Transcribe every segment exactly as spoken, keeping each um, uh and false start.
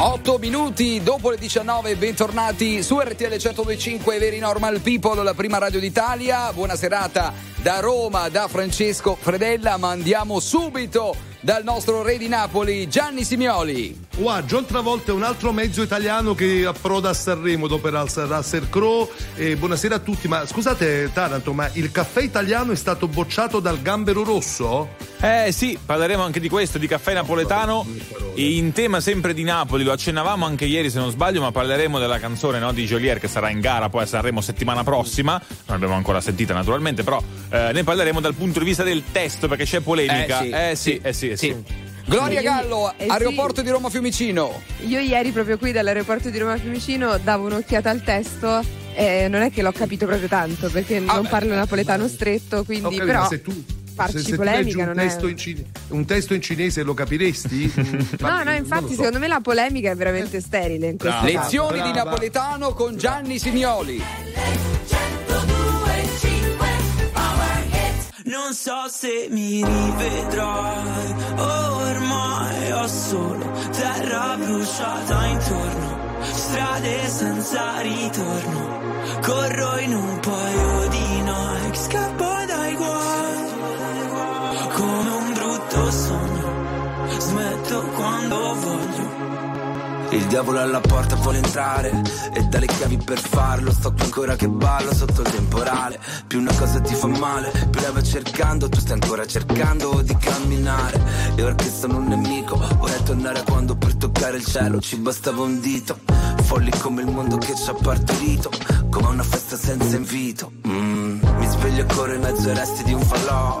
otto minuti dopo le diciannove, bentornati su R T L centodue e cinque, Veri Normal People, la prima radio d'Italia. Buona serata da Roma, da Francesco Fredella, ma andiamo subito dal nostro re di Napoli, Gianni Simioli. Wow, John Travolta è un altro mezzo italiano che approda a Sanremo dopo Russell Crowe. E buonasera a tutti, ma scusate Taranto, ma il caffè italiano è stato bocciato dal Gambero Rosso? Eh sì, parleremo anche di questo, di caffè napoletano, e in tema sempre di Napoli. Lo accennavamo anche ieri, se non sbaglio, ma parleremo della canzone, no, di Geolier, che sarà in gara poi a Sanremo settimana prossima. Non l'abbiamo ancora sentita naturalmente, però eh, ne parleremo dal punto di vista del testo, perché c'è polemica. Eh sì, eh sì, eh sì. sì. sì. Gloria Gallo, eh, aeroporto sì. di Roma Fiumicino. Io ieri proprio qui dall'aeroporto di Roma Fiumicino davo un'occhiata al testo. Eh, non è che l'ho capito proprio tanto, perché ah non beh, parlo napoletano beh. stretto, quindi capito, però... Se tu... Se, se polemica, un, non testo è... in cine- un testo in cinese lo capiresti? no, no, infatti so. Secondo me la polemica è veramente sterile in questo caso. Lezioni brava. di napoletano con Gianni Simioli. Non so se mi rivedrai, ormai ho solo terra bruciata intorno, strade senza ritorno, corro in un paio di Nike, scappo dai guai come un brutto sogno, smetto quando voglio. Il diavolo alla porta vuole entrare e dà le chiavi per farlo. Sto qui ancora che ballo sotto il temporale. Più una cosa ti fa male, più la vai cercando. Tu stai ancora cercando di camminare. E ora che sono un nemico, vorrei tornare a quando per toccare il cielo ci bastava un dito. Folli come il mondo che ci ha partorito, come una festa senza invito. mm. Mi sveglio e corro in mezzo ai resti di un falò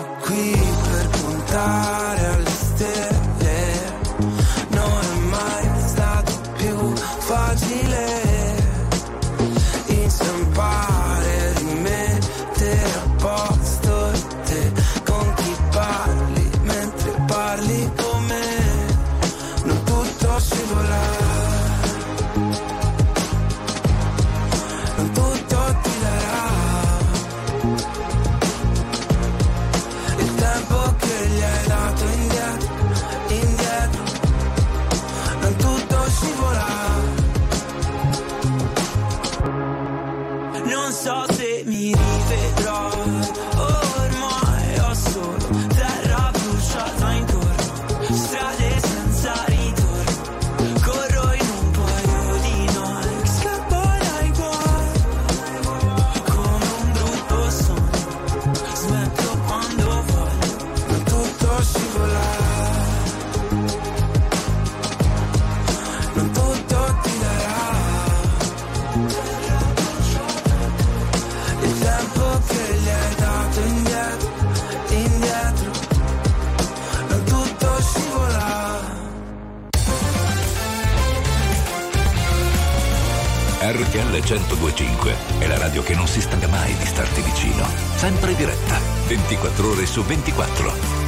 qui per puntare centodue e cinque è la radio che non si stanca mai di starti vicino, sempre diretta, ventiquattro ore su ventiquattro.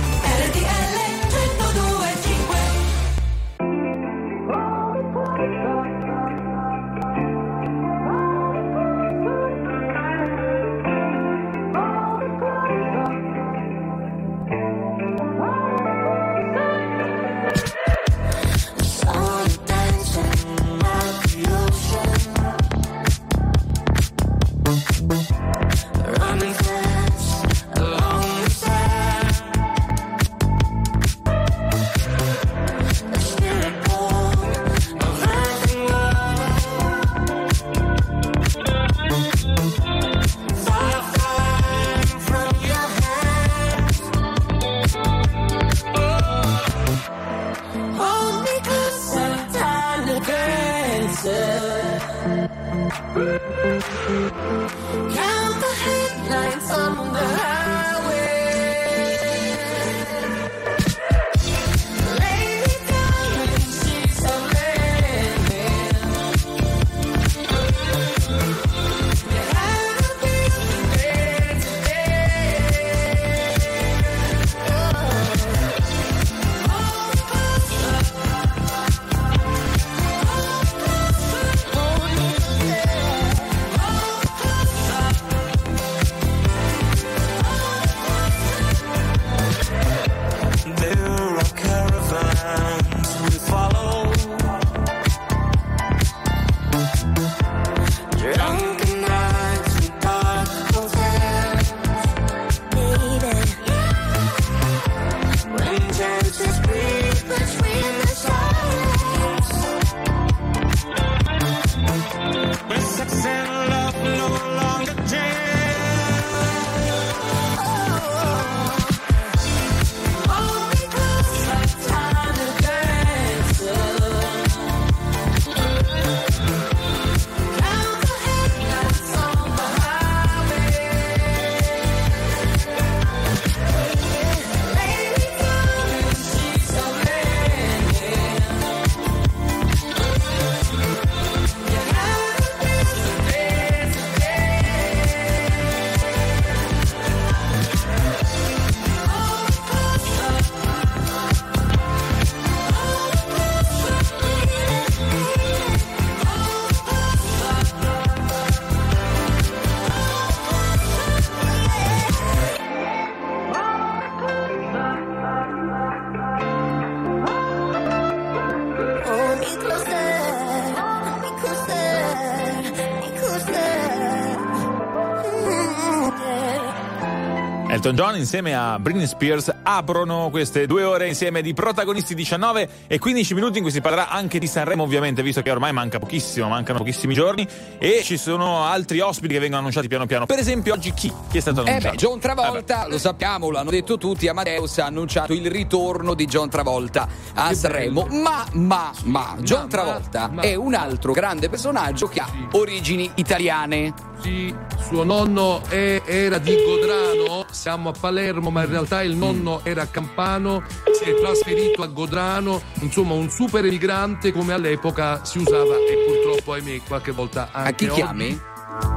Elton John insieme a Britney Spears aprono queste due ore insieme di protagonisti diciannove e quindici minuti in cui si parlerà anche di Sanremo, ovviamente, visto che ormai manca pochissimo, mancano pochissimi giorni e ci sono altri ospiti che vengono annunciati piano piano. Per esempio oggi chi? Chi è stato annunciato? Eh beh, John Travolta, Vabbè. lo sappiamo, lo hanno detto tutti, Amadeus ha annunciato il ritorno di John Travolta a Sanremo, ma, ma, ma, John Travolta ma, ma, è un altro grande personaggio che ha sì. origini italiane. Sì, suo nonno è, era di Godrano, siamo a Palermo, ma in realtà il nonno era campano, si è trasferito a Godrano, insomma un super emigrante come all'epoca si usava e purtroppo ahimè qualche volta anche a chi oggi. Chiami?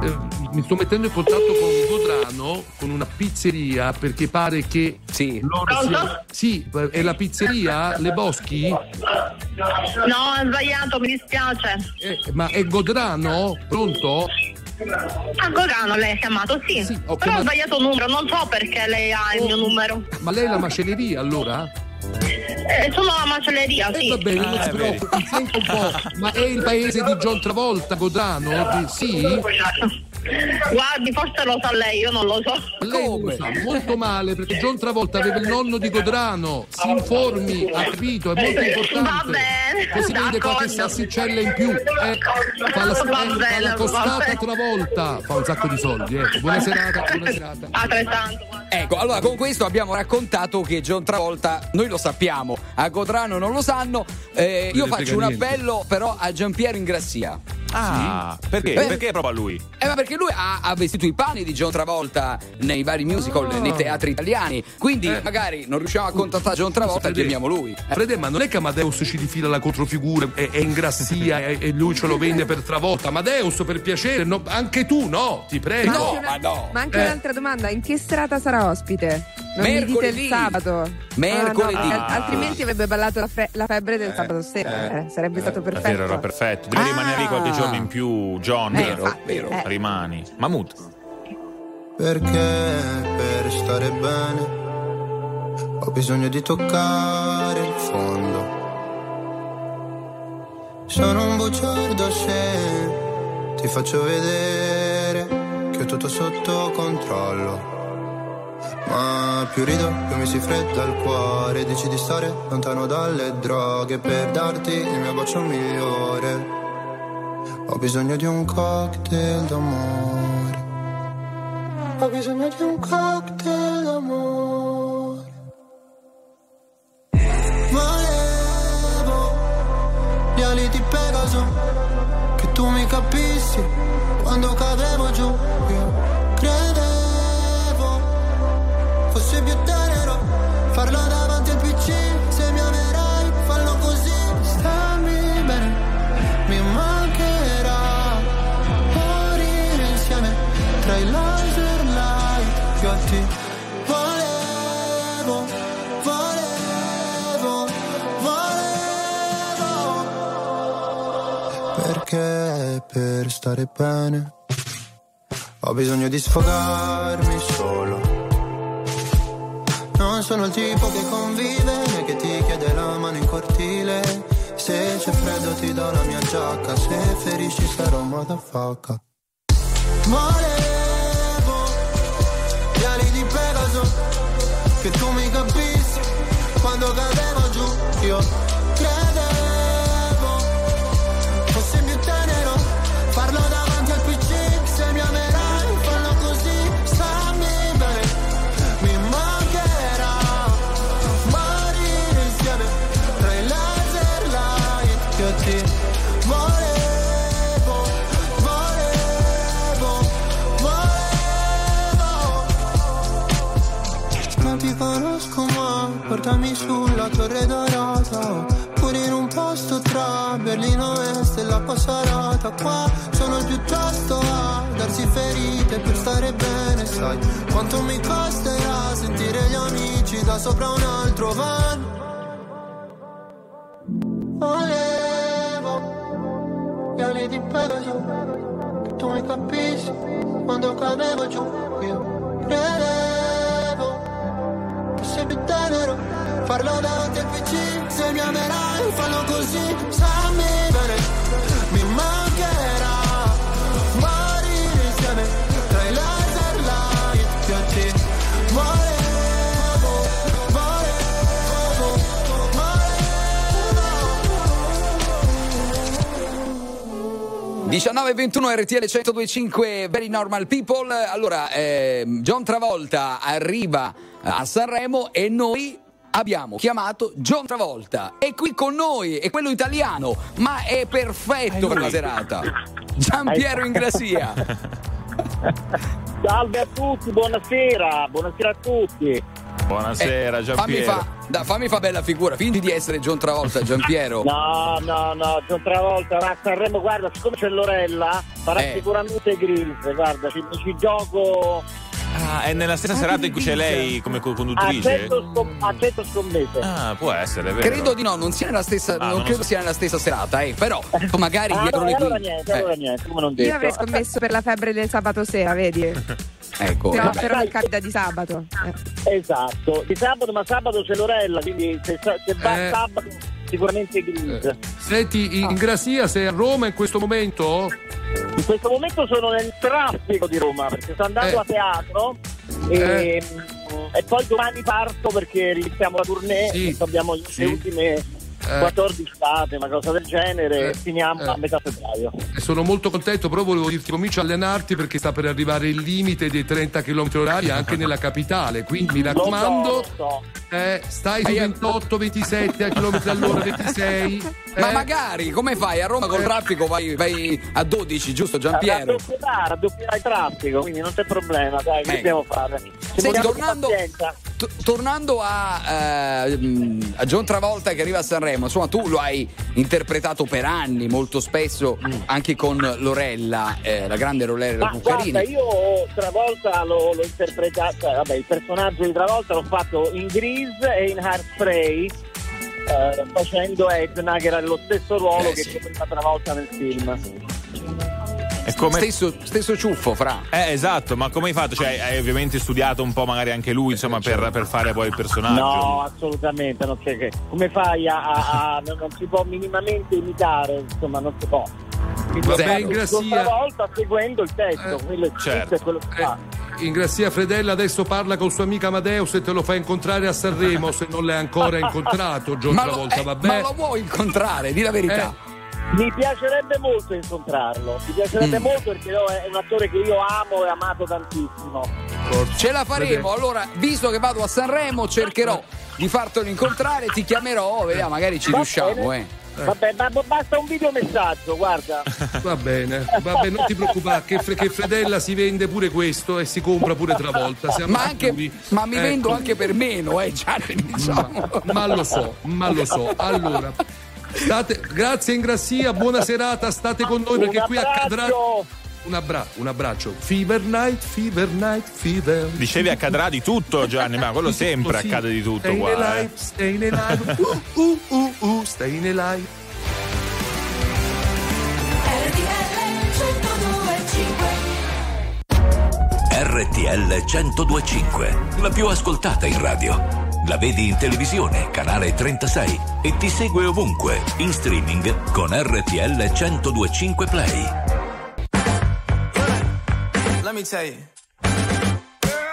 Eh, mi sto mettendo in contatto con Godrano, con una pizzeria, perché pare che sì, loro siano... sì è la pizzeria Le Boschi? No, è sbagliato, mi dispiace. Eh, ma è Godrano? Pronto? A Godrano lei ha chiamato, sì, sì ho però chiamato... ho sbagliato numero, non so perché lei ha il mio numero. Ma lei è la macelleria allora? Eh, sono la macelleria, eh, sì. Va bene, ah, non si preoccupi, sento un po'. Ma è il paese di John Travolta, Godrano? Sì? Guardi, forse lo sa lei, io non lo so. Lei lo sa molto male, perché John Travolta aveva il nonno di Godrano. Si informi, ha capito, è molto importante. Va bene, così vede qualche salsicella in più, eh, fa la, va eh, bene, fa la costata Travolta, fa un sacco di soldi, eh. Buona serata, buona serata. Altrettanto. Ecco, allora con questo abbiamo raccontato che John Travolta, noi lo sappiamo, a Godrano non lo sanno, eh, io faccio un appello però a Giampiero Ingrassia. Ah, sì. Perché? Eh, perché proprio a lui? Eh, ma perché lui ha, ha vestito i panni di John Travolta nei vari musical, oh. nei teatri italiani. Quindi eh. magari non riusciamo a contattare John Travolta, chiamiamo lui. Eh. Frede, ma non è che Amadeus ci rifila la controfigura e, e Ingrassia e, e lui ce lo vende per Travolta. Amadeus, per piacere, no, anche tu, no? Ti prego. Ma no, una, ma no. Ma anche eh. un'altra domanda, in che serata sarà ospite? Non mercoledì. Mi dite il sabato. Mercoledì. Oh, no, ah. altrimenti avrebbe ballato la, fe- la febbre del eh, sabato sera. Eh, sarebbe eh, stato perfetto. Era perfetto. Devi ah. rimanere lì qualche giorno in più, John. Eh, vero, fa- vero. Eh. Rimani. Mahmood. Perché per stare bene ho bisogno di toccare il fondo. Sono un bugiardo se ti faccio vedere che ho tutto sotto controllo. Ma più rido, più mi si fredda il cuore. Dici di stare lontano dalle droghe per darti il mio bacio migliore. Ho bisogno di un cocktail d'amore. Ho bisogno di un cocktail d'amore. Volevo gli ali di Pegaso, che tu mi capissi quando cadevo giù. Io credevo fosse più tenero, farlo davanti al pi ci. Se mi amerai, fallo così. Stammi bene, mi mancherà morire insieme tra i laser light. Io a te volevo, volevo, volevo. Perché per stare bene ho bisogno di sfogarmi solo. Non sono il tipo che convive né che ti chiede la mano in cortile. Se c'è freddo ti do la mia giacca, se ferisci sarò motherfucker. Volevo gli ali di Pegaso, che tu mi capissi quando cadevo giù. Io credevo fosse più tenero, farlo davanti al pi ci. Se mi amerai fallo così, stammi bene, mi mangi. Io ti volevo, volevo, volevo. Non ti conosco ma portami sulla Torre Dorata, pure in un posto tra Berlino Est e la Pasarata. Qua sono piuttosto a darsi ferite per stare bene. Sai quanto mi costerà sentire gli amici da sopra un altro van. Volevo gli ali di Pegaso, che tu mi capissi quando cadevo giù. Io credevo che sei più tenero, farlo davanti al pi ci. Se mi amerai fallo così, stammi bene, mi mancherà morire insieme tra i laser light. Io ti voglio. diciannove e ventuno R T L centodue e cinque, Very Normal People. Allora, eh, John Travolta arriva a Sanremo e noi abbiamo chiamato John Travolta. È qui con noi, è quello italiano, ma è perfetto per la serata. Giampiero Ingrassia. Salve a tutti, buonasera, buonasera a tutti. Buonasera, eh, Giampiero. Fammi fa, da, fammi fa bella figura, fingi di essere John Travolta, Giampiero. No, no, no, John Travolta, ma Sanremo, guarda, siccome c'è Lorella, farà eh. sicuramente Grills, guarda, ci, ci gioco. Ah, è nella stessa ah, serata in cui c'è lei come conduttrice? Accetto, scom- accetto scommesse. Ah, può essere, vero. Credo di no, non sia nella stessa, ah, non, non credo so. sia nella stessa serata, eh, però magari ah, dietro no, le allora quinte. Niente, allora eh. niente, come non detto. Io avrei scommesso per la febbre del sabato sera, vedi? Ecco. No, però mi capita di sabato. Eh. Esatto, di sabato, ma sabato c'è Lorella, quindi se, se va eh. sabato sicuramente Gris. Eh. Senti, in ah. Grazia sei a Roma in questo momento? In questo momento sono nel traffico di Roma perché sto andando eh. a teatro e, eh. e poi domani parto perché iniziamo la tournée, sì. abbiamo le sì. ultime quattordici state, una cosa del genere, eh, finiamo eh, a metà febbraio. Sono molto contento, però volevo dirti, comincia a allenarti perché sta per arrivare il limite dei trenta chilometri orari anche nella capitale, quindi mi raccomando, lo so, lo so. Eh, stai su ventotto ventisette a chilometri all'ora, ventisei eh. Ma magari, come fai? A Roma col traffico vai, vai a dodici, giusto Giampiero? Raddoppierai il traffico, quindi non c'è problema, dai, che dobbiamo fare? Se tornando... T- tornando a, uh, a John Travolta che arriva a Sanremo, insomma tu lo hai interpretato per anni, molto spesso anche con Lorella, eh, la grande Lorella Cuccarini. Ma guarda, io Travolta l'ho, l'ho interpretata, vabbè, il personaggio di Travolta l'ho fatto in Grease e in Hairspray, eh, facendo Edna, che era lo stesso ruolo eh, che sì. c'è Travolta nel film. Come... Stesso, stesso ciuffo, Fra. Eh, esatto, ma come hai fatto? Cioè, hai ovviamente studiato un po' magari anche lui, insomma, per, per fare poi il personaggio. No, assolutamente, non c'è che. Come fai a, a, a non, non si può minimamente imitare, insomma, non si può. Vabbè, Ingrassia, volta seguendo il testo, eh, quello, certo. è quello che fa. Eh, Ingrassia Fredella adesso parla con sua amica Amadeus e te lo fa incontrare a Sanremo se non l'hai ancora incontrato. Giorgio, la volta, eh, vabbè. Ma lo vuoi incontrare, di la verità. Eh. Mi piacerebbe molto incontrarlo, mi piacerebbe mm. molto perché è un attore che io amo e amato tantissimo. Ce la faremo, allora visto che vado a Sanremo cercherò di fartelo incontrare, ti chiamerò, vediamo, magari ci va riusciamo. Bene. eh Vabbè, ma basta un videomessaggio, guarda. Va bene, va bene, non ti preoccupare, che, Fre- che Fredella si vende pure questo e si compra pure Travolta. Ma, anche, ma mi ecco. vendo anche per meno, eh Gianni, diciamo. ma, ma lo so, ma lo so. Allora. State, grazie Ingrassia, buona serata, state con noi perché qui accadrà un, abbra- un abbraccio. Fever Night, Fever Night, Fever. Dicevi accadrà di tutto Gianni, ma quello sempre sì. accade di tutto. Stay in alive, stay in alive, uh, uh, uh, uh, stay in alive. R T L centodue e cinque, la più ascoltata in radio. La vedi in televisione, canale trentasei, e ti segue ovunque, in streaming con R T L centodue e cinque Play. Let me tell you. Girl,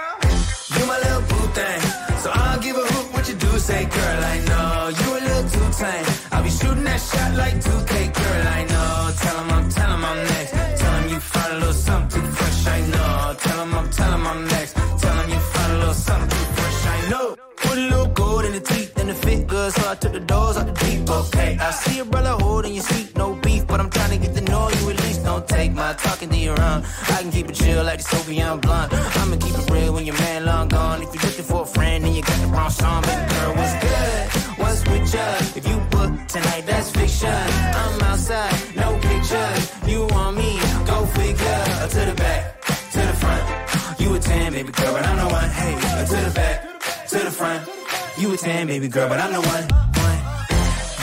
you my little boo thing, so I'll give a hoot what you do, say girl, I know, you a little too tame, I'll be shooting that shot like two K, girl, I know, tell him I'm, tell him I'm next, tell him you find a little something fresh, I know, tell him I'm, tell him I'm next, tell him you find a little something fresh, I know. Put a little gold in the teeth and the fit good, so I took the doors out the deep. Okay, I see a brother holding your seat, no beef, but I'm trying to get to know you at least. Don't take my talking to your own. I can keep it chill like the Soviet blunt. I'ma keep it real when your man long gone. If you're looking for a friend and you got the wrong song, baby girl, what's good? What's with ya? If you book tonight, that's fiction. I'm outside, no pictures. You want me? Go figure. To the back, to the front. You a ten, baby girl, but I'm the one. Hey, to the back. To the front, you a ten, baby girl, but I'm the one. one.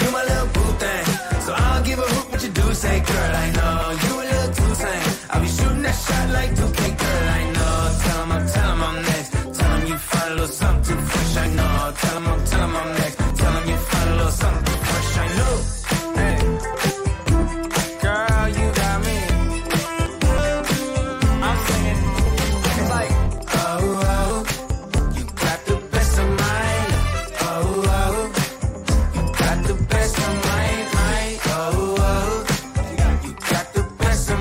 You my little boo thing, so I'll give a hoot what you do, say girl, I know. You a little too tame, I'll be shooting that shot like two K, girl, I know. Tell him I'm, tell him I'm next, tell him you find a little something fresh, I know. Tell him I'm, tell him I'm next, tell him you find a little something fresh, I know. Hey, girl, you got me. I'm singing, it's like, oh, oh. Best of mine, mine, oh, oh, you got the best of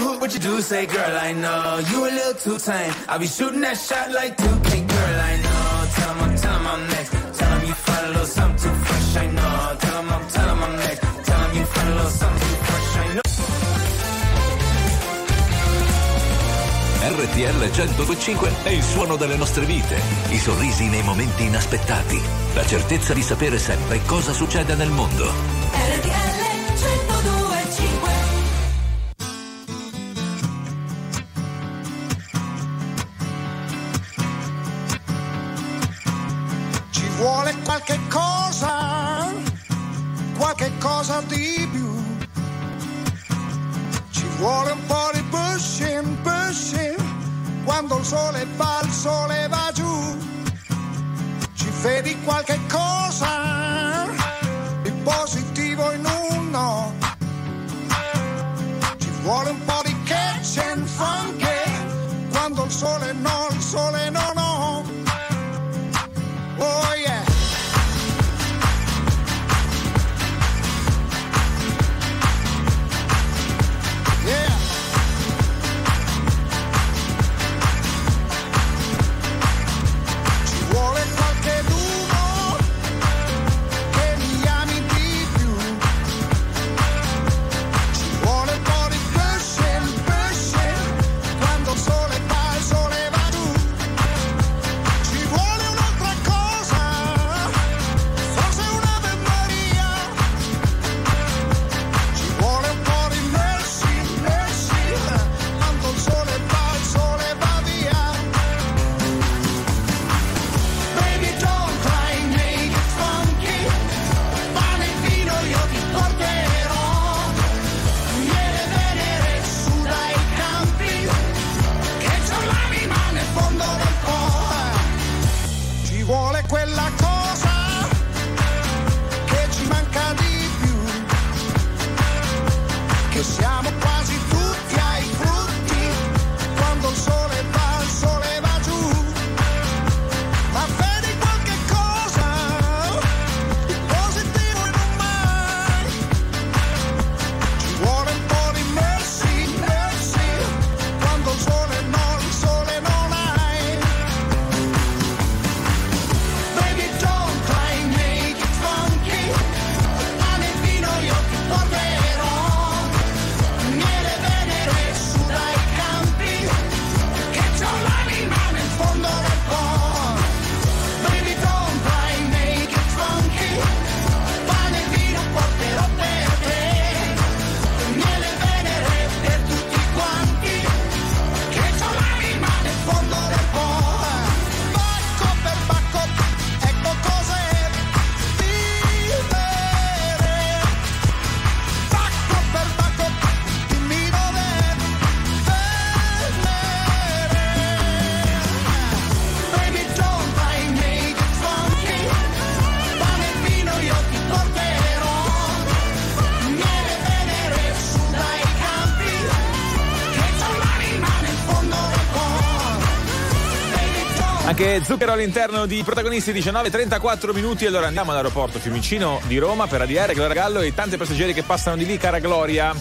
hood, what you do? Say, girl, I know you a little too tame. I'll be shooting that shot like two K, girl, I know. Tell him I'm, tell him I'm next. Tell him you find a little something too fresh, I know. Tell him I'm, tell him I'm next. Tell him you find a little something too fresh, I know. R T L centodue e cinque è il suono delle nostre vite, i sorrisi nei momenti inaspettati, la certezza di sapere sempre cosa succede nel mondo. R T L centodue e cinque. Ci vuole qualche cosa, qualche cosa di più. Ci vuole un po' di pushing, pushing. Quando il sole va, il sole va giù. Ci vedi qualche cosa di positivo in un no. Ci vuole un po' di catch and funk. Quando il sole no, il sole no, no. Oh yeah. Che zucchero all'interno di Protagonisti, diciannove e trentaquattro minuti. Allora andiamo all'aeroporto Fiumicino di Roma per A D R, Gloria Gallo e tanti passeggeri che passano di lì, cara Gloria.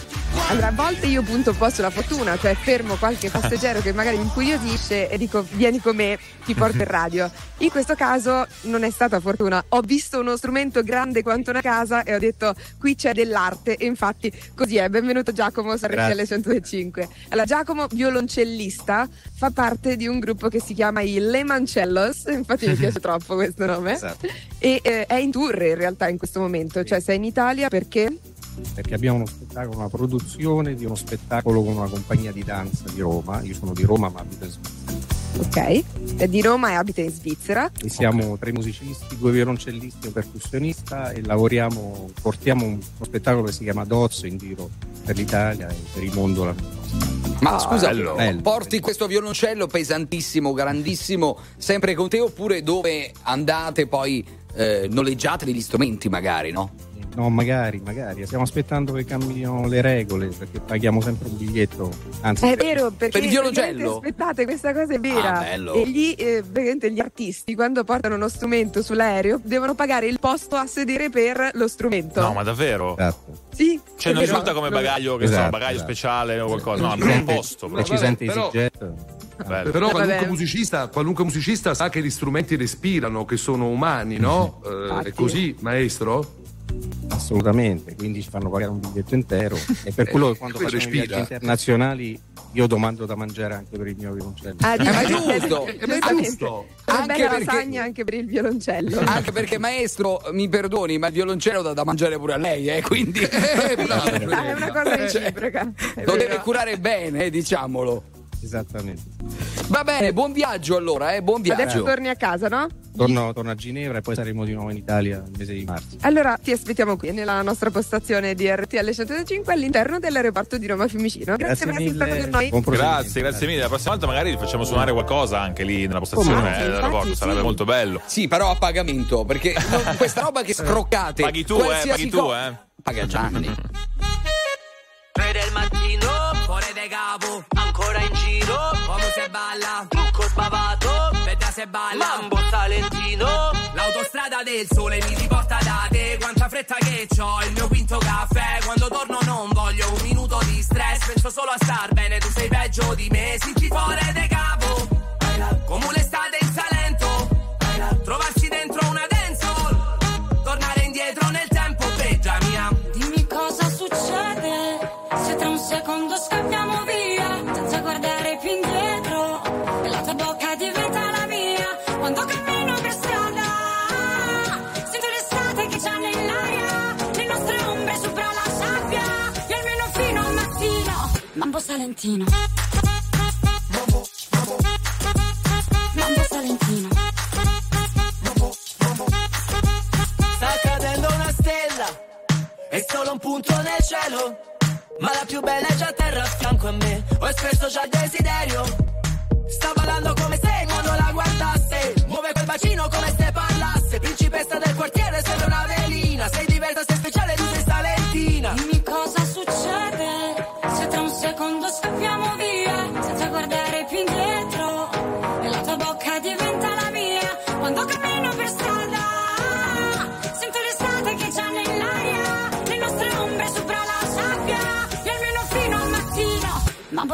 Allora, a volte io punto un po' sulla fortuna, cioè fermo qualche passeggero che magari mi incuriosisce e dico vieni con me, ti porto in radio. In questo caso non è stata fortuna, ho visto uno strumento grande quanto una casa e ho detto qui c'è dell'arte, e infatti così è. Benvenuto Giacomo, Sanremo centodue e cinque. Allora Giacomo, violoncellista, fa parte di un gruppo che si chiama i Le Mancellos. Infatti mi piace troppo questo nome. Esatto. E eh, è in tour in realtà in questo momento, sì. Cioè sei in Italia perché? Perché abbiamo uno spettacolo, una produzione di uno spettacolo con una compagnia di danza di Roma. Io sono di Roma ma abito in Svizzera. Ok, è di Roma e abita in Svizzera. E siamo okay. Tre musicisti, due violoncellisti e un percussionista, e lavoriamo, portiamo uno spettacolo che si chiama Dozzo in giro per l'Italia e per il mondo la nostra. Ma ah, scusa, bello, porti bello. Questo violoncello pesantissimo, grandissimo, sempre con te, oppure dove andate poi eh, noleggiate degli strumenti magari, no? No, magari, magari. Stiamo aspettando che cambino le regole perché paghiamo sempre un biglietto. Anzi, è vero, perché per il violoncello. Aspettate, questa cosa è vera. Ah, e gli, eh, gli artisti quando portano uno strumento sull'aereo devono pagare il posto a sedere per lo strumento. No, ma davvero? Esatto. Sì, cioè non risulta come bagaglio, che esatto, so, bagaglio esatto. speciale o qualcosa, no, è un posto. Però, vabbè, però, bello. Però qualunque musicista, qualunque musicista sa che gli strumenti respirano, che sono umani, no? Eh, è così, maestro? Assolutamente, quindi ci fanno pagare un biglietto intero. E per quello che quando facciamo i viaggi internazionali io domando da mangiare anche per il mio violoncello. Ah, eh, ma giusto, è eh, giusto. Una bella perché... lasagna anche per il violoncello. Anche perché, maestro, mi perdoni, ma il violoncello dà da mangiare pure a lei, eh, quindi eh, no, ah, è una cosa reciproca. Cioè, lo deve curare bene, eh, diciamolo. Esattamente. Va bene, buon viaggio allora, eh, buon viaggio. Adesso torni a casa, no? Torno, torno a Ginevra e poi saremo di nuovo in Italia nel mese di marzo. Allora ti aspettiamo qui nella nostra postazione di R T L centodue cinque all'interno dell'aeroporto di Roma Fiumicino. Grazie, grazie per essere stato con noi. Grazie, grazie mille. La prossima volta magari facciamo suonare qualcosa anche lì nella postazione oh, eh, dell'aeroporto, sì. Sarebbe molto bello. Sì, però a pagamento, perché questa roba che scroccate. Paghi tu, eh, paghi co- tu, eh. Paga Gianni. Tre del mattino, fuori de capo, ancora in giro, come se balla, trucco sbavato, veda se balla, mambo talentino, l'autostrada del sole mi riporta da te, quanta fretta che c'ho, il mio quinto caffè, quando torno non voglio un minuto di stress, penso solo a star bene, tu sei peggio di me, si ci fuori de capo, come l'estate in Salento, trovarsi dentro una dancehall, tornare indietro nel tempo, peggia mia, dimmi cosa succede. Se tra un secondo scappiamo via, senza guardare più indietro, e la tua bocca diventa la mia, quando cammino per strada, sento l'estate che c'ha nell'aria, le nostre ombre sopra la sabbia, e almeno fino a mattino, mambo salentino, mambo, mambo, mambo salentino, mambo, mambo, sta cadendo una stella, è solo un punto nel cielo, ma la più bella è già a terra a fianco a me, ho espresso già il desiderio, sta ballando come se il mondo la guardasse, muove quel bacino come se parlasse, principessa del quartiere sembra una velina, sei diversa, sei speciale, tu sei salentina, dimmi cosa succede se tra un secondo scappiamo via, senza guardare più indietro, e la tua bocca diventa la mia, quando cammino per strada sento l'estate che c'ha nell'aria, le nostre ombre sopra la sabbia, mambo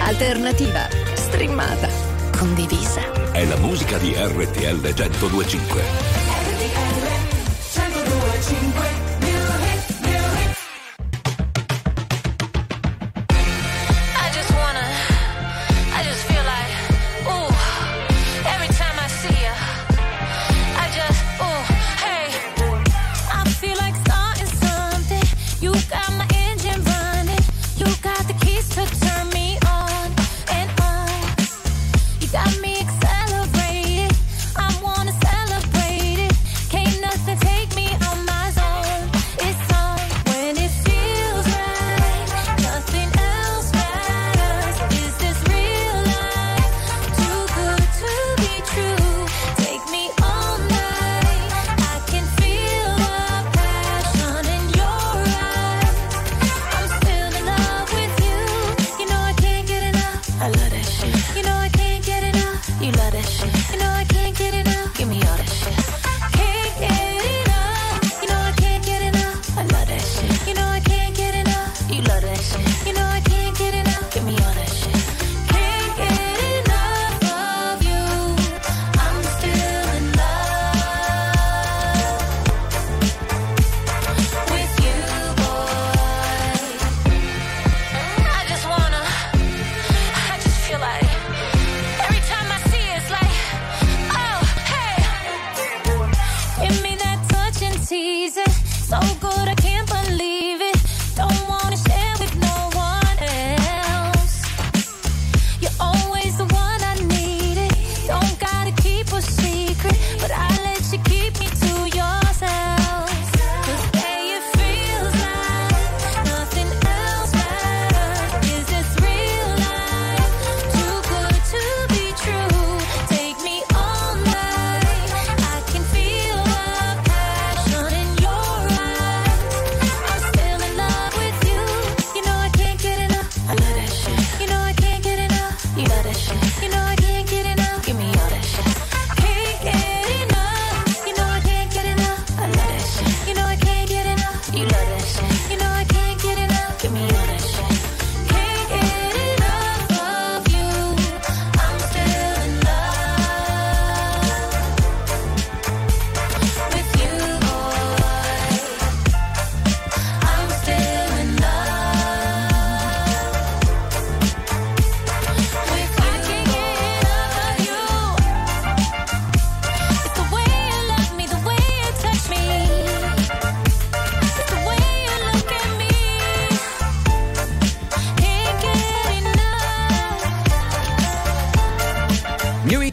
Alternativa, streamata, condivisa. È la musica di R T L centodue cinque. R T L centodue cinque. Take me on my zone.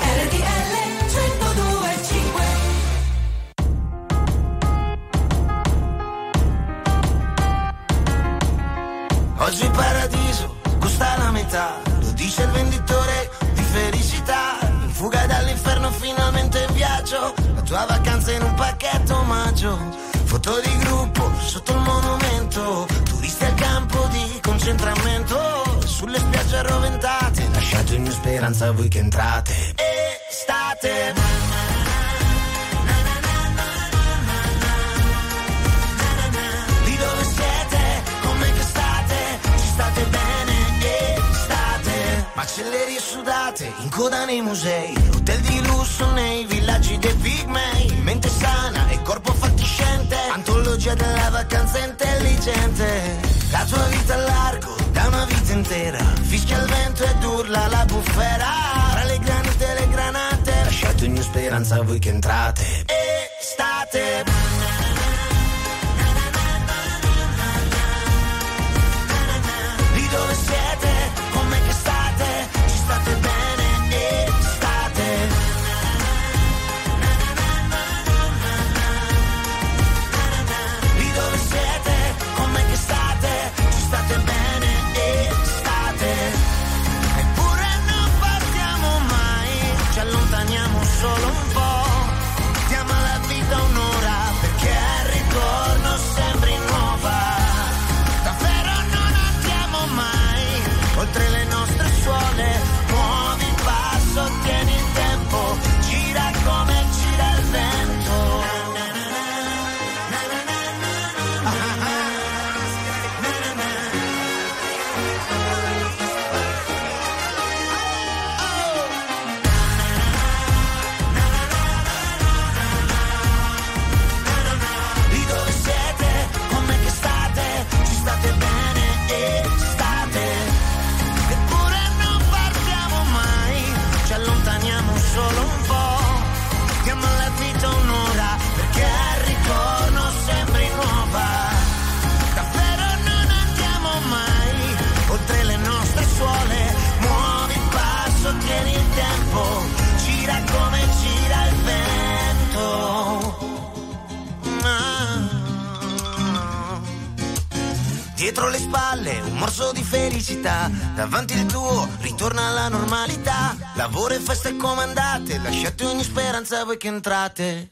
R T L centodue e cinque. Oggi il paradiso costa la metà, lo dice il venditore di felicità. In fuga dall'inferno finalmente in viaggio, la tua vacanza in un pacchetto omaggio. Foto di gruppo sotto il monumento, turisti al campo di concentramento, sulle spiagge arroventate, lasciatemi speranza voi che entrate. Estate. Lì dove siete, com'è che state? Ci state bene? Estate. Macellerie sudate, in coda nei musei, hotel di lusso nei villaggi dei pigmei, mente sana e corpo fatiscente, antologia della vacanza intelligente. La tua vita al largo da una vita intera, fischia il vento ed urla la bufera, tra le granate e le granate, lasciate ogni speranza a voi che entrate. Estate. Lì dove siete, com'è che state? Ci state bene? Solo un po', diamo alla vita un'ora perché dietro le spalle un morso di felicità, davanti il tuo ritorna alla normalità, lavoro e feste comandate, lasciate ogni speranza voi che entrate.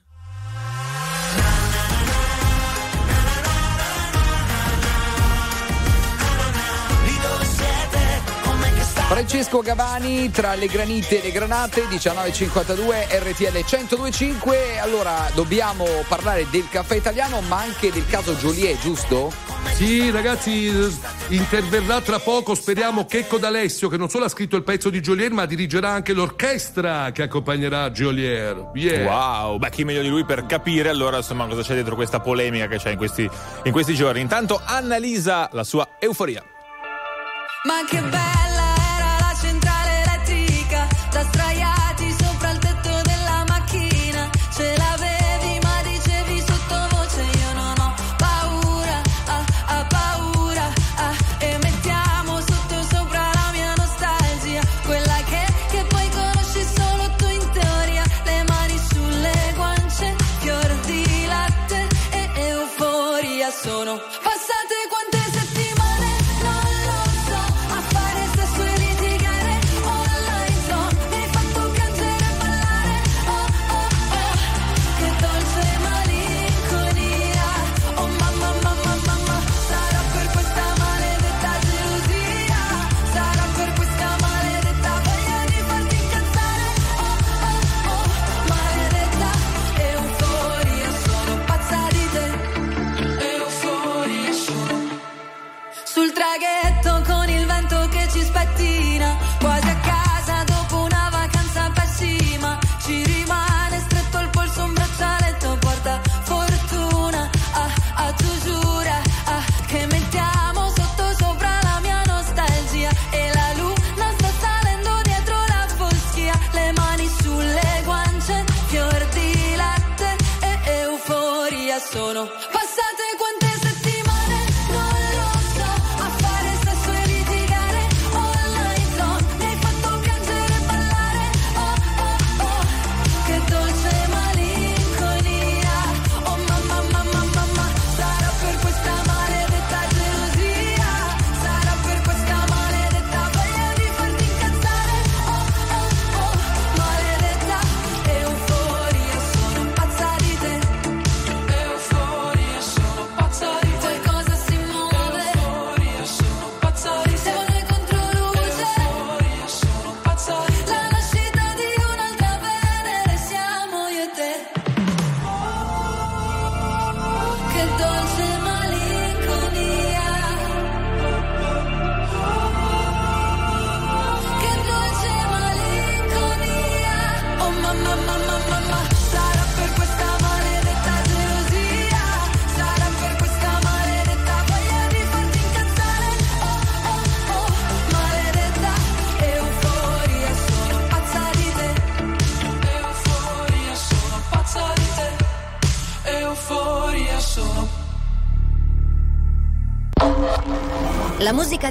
Francesco Gavani tra le granite e le granate, diciannove e cinquantadue R T L centodue e cinque. Allora, dobbiamo parlare del caffè italiano, ma anche del caso Geolier, giusto? Sì, ragazzi, interverrà tra poco, speriamo, Checco D'Alessio, che non solo ha scritto il pezzo di Geolier, ma dirigerà anche l'orchestra che accompagnerà Geolier. Yeah. Wow, ma chi meglio di lui per capire allora insomma cosa c'è dentro questa polemica che c'è in questi, in questi giorni. Intanto analizza la sua euforia. Ma che bello! Straiati sopra il tetto della macchina, ce l'avevi ma dicevi sottovoce io non ho paura, ah, ah, paura, ah, e mettiamo sotto sopra la mia nostalgia, quella che, che poi conosci solo tu in teoria, le mani sulle guance, fior di latte e euforia sono passate quante settimane, non lo so, a fare sesso e litigare sul traghetto con il vento che ci spettina, quasi a casa dopo una vacanza pessima, ci rimane stretto al polso un braccialetto porta fortuna, ah, ah, tu giura, ah, che mettiamo sotto sopra la mia nostalgia e la luna sta salendo dietro la foschia, le mani sulle guance, fior di latte e euforia sono passate quante settimane, non lo so, a fare sesso e litigare online zone, mi hai fatto piangere e ballare, oh oh oh, che dolce malinconia, oh mamma mamma mamma, sarà per questa maledetta gelosia, sarà per questa maledetta voglia di farti incazzare, oh oh oh, maledetta euforia, sono pazza di te, euforia, sono pazza di te, qualcosa si muove, euforia, sono pazza di te, siamo noi contro luce, euforia, sono pazza di te, la nascita di un'altra Venere siamo io e te, che dolce malinconia, che dolce malinconia, oh mamma mamma mamma, sarà per questa maledetta gelosia, sarà per questa maledetta voglia di farti incazzare, oh oh oh, maledetta euforia, sono pazza di te, euforia, sono pazza di te, euforia, sono La musica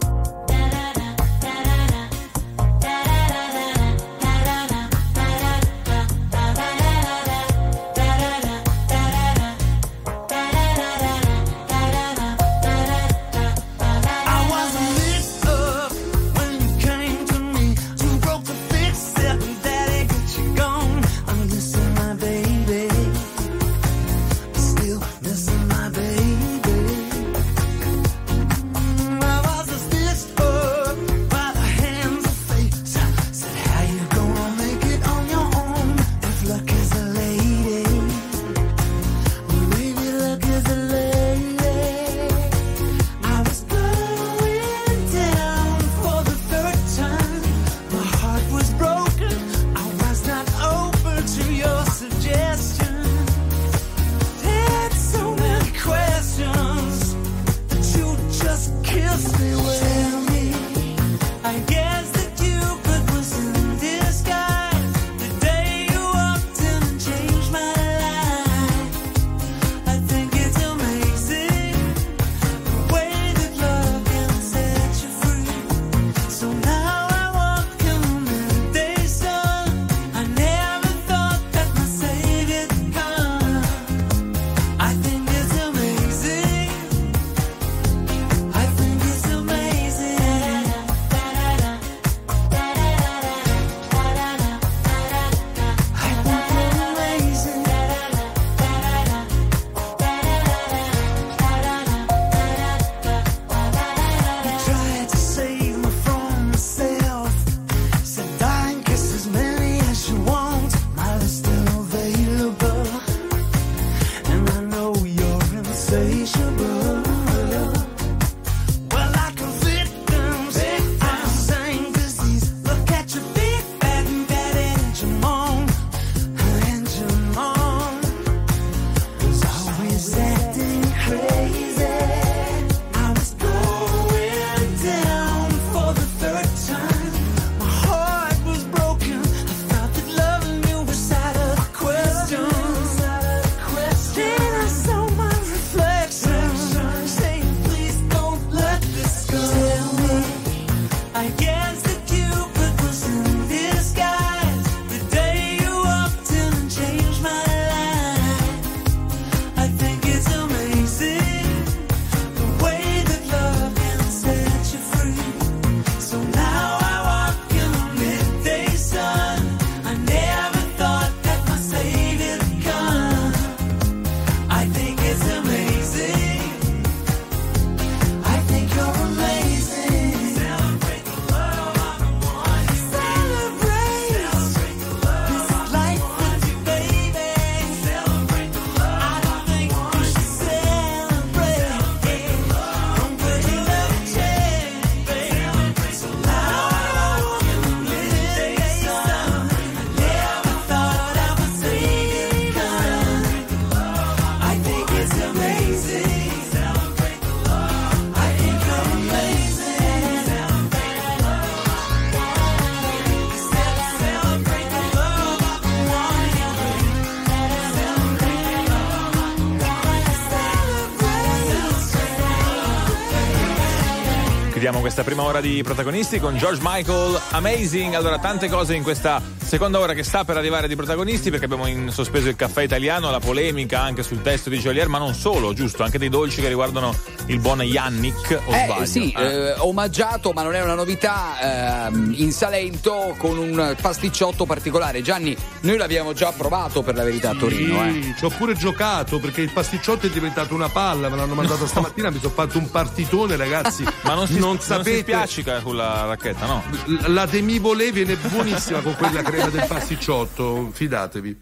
I wasn't this up when you came to me. You broke the fix, said that it got you gone. I'm missing my baby, still missing my baby. Mm, I was a chiudiamo questa prima ora di Protagonisti con George Michael, Amazing. Allora, tante cose in questa seconda ora che sta per arrivare di Protagonisti, perché abbiamo in sospeso il caffè italiano, la polemica anche sul testo di Geolier, ma non solo, giusto, anche dei dolci che riguardano il buon Jannik, o eh, sbaglio? Sì, eh. Eh, omaggiato, ma non è una novità, eh, in Salento con un pasticciotto particolare. Gianni, noi l'abbiamo già provato, per la verità, a Torino. Sì, eh. Ci ho pure giocato, perché il pasticciotto è diventato una palla, me l'hanno mandato no. stamattina, mi sono fatto un partitone, ragazzi. Ma non si, non sapete... non si piacica con la racchetta, no? La Demi-Volé viene buonissima con quella crema del pasticciotto, fidatevi.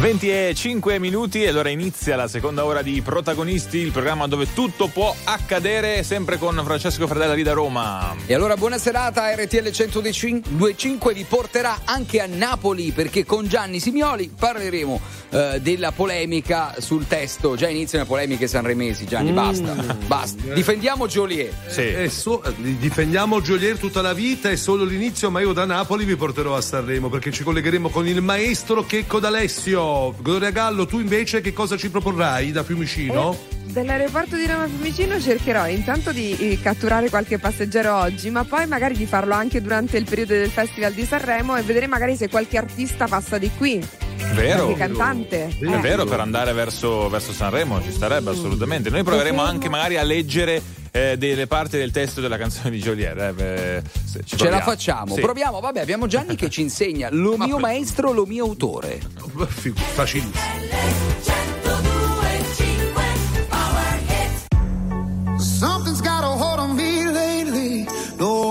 venti e cinque minuti, e allora inizia la seconda ora di Protagonisti, il programma dove tutto può accadere, sempre con Francesco Fredella lì da Roma. E allora buona serata, R T L centodue e cinque vi porterà anche a Napoli, perché con Gianni Simioli parleremo eh, della polemica sul testo. Già iniziano le polemiche sanremesi, Gianni, mm. basta, basta. Difendiamo Geolier. Sì. Eh, so, difendiamo Geolier tutta la vita, è solo l'inizio, ma io da Napoli vi porterò a Sanremo, perché ci collegheremo con il maestro Checco D'Alessio. Gloria Gallo, tu invece che cosa ci proporrai da Fiumicino? Eh, dall'aeroporto di Roma Fiumicino cercherò intanto di eh, catturare qualche passeggero oggi, ma poi magari di farlo anche durante il periodo del Festival di Sanremo, e vedere magari se qualche artista passa di qui. Vero, qualche cantante. È eh. vero, per andare verso, verso Sanremo ci starebbe, mm. assolutamente. Noi proveremo anche magari a leggere Eh, delle parti del testo della canzone di Geolier, eh, beh, ce la facciamo, sì. Proviamo, vabbè, abbiamo Gianni che ci insegna lo mio maestro, lo mio autore, facilissimo. Something's got a hold on me lately, though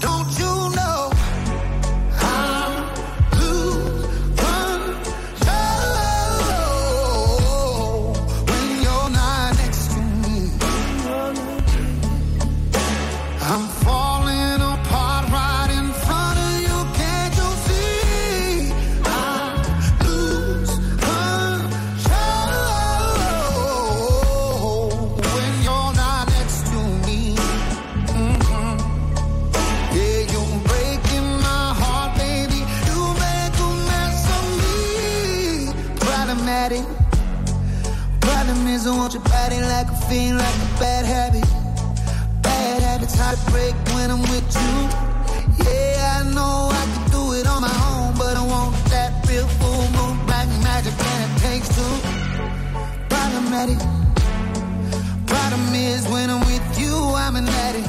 Don't you know? I want your body like a fiend, like a bad habit. Bad habits hard to break when I'm with you. Yeah, I know I can do it on my own, but I want that real full moon, black magic, and it takes two. Problematic. Problem is when I'm with you, I'm an addict,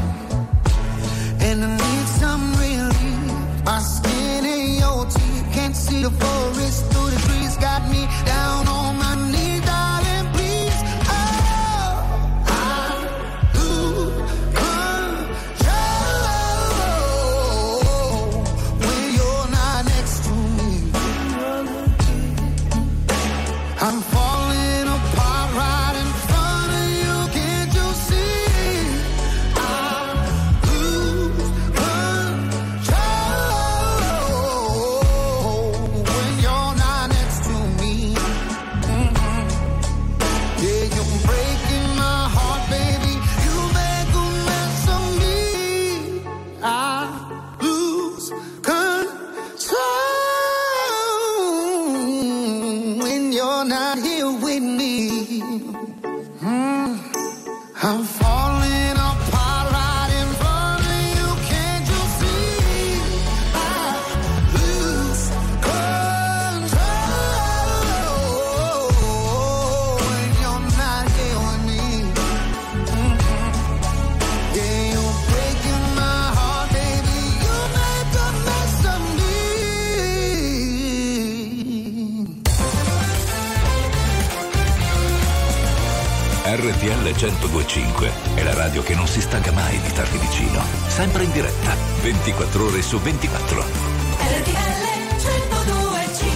and I need some relief. My skin and your teeth, can't see the forest through the trees, got me down on my knees. I'm falling apart right in front of you, can't you see? I lose control when you're not next to me. Mm-hmm. Yeah, you're breaking my heart, baby. You make a mess of me. I lose control. Not here with me. Mm. I'm falling apart right in front of you. Can't you see? I lose control when you're not here with me. Mm-hmm. Yeah, you're breaking my heart, baby. You make a mess of me. R T L centodue e cinque è la radio che non si stanca mai di starti vicino, sempre in diretta, ventiquattro ore su ventiquattro. R T L centodue e cinque.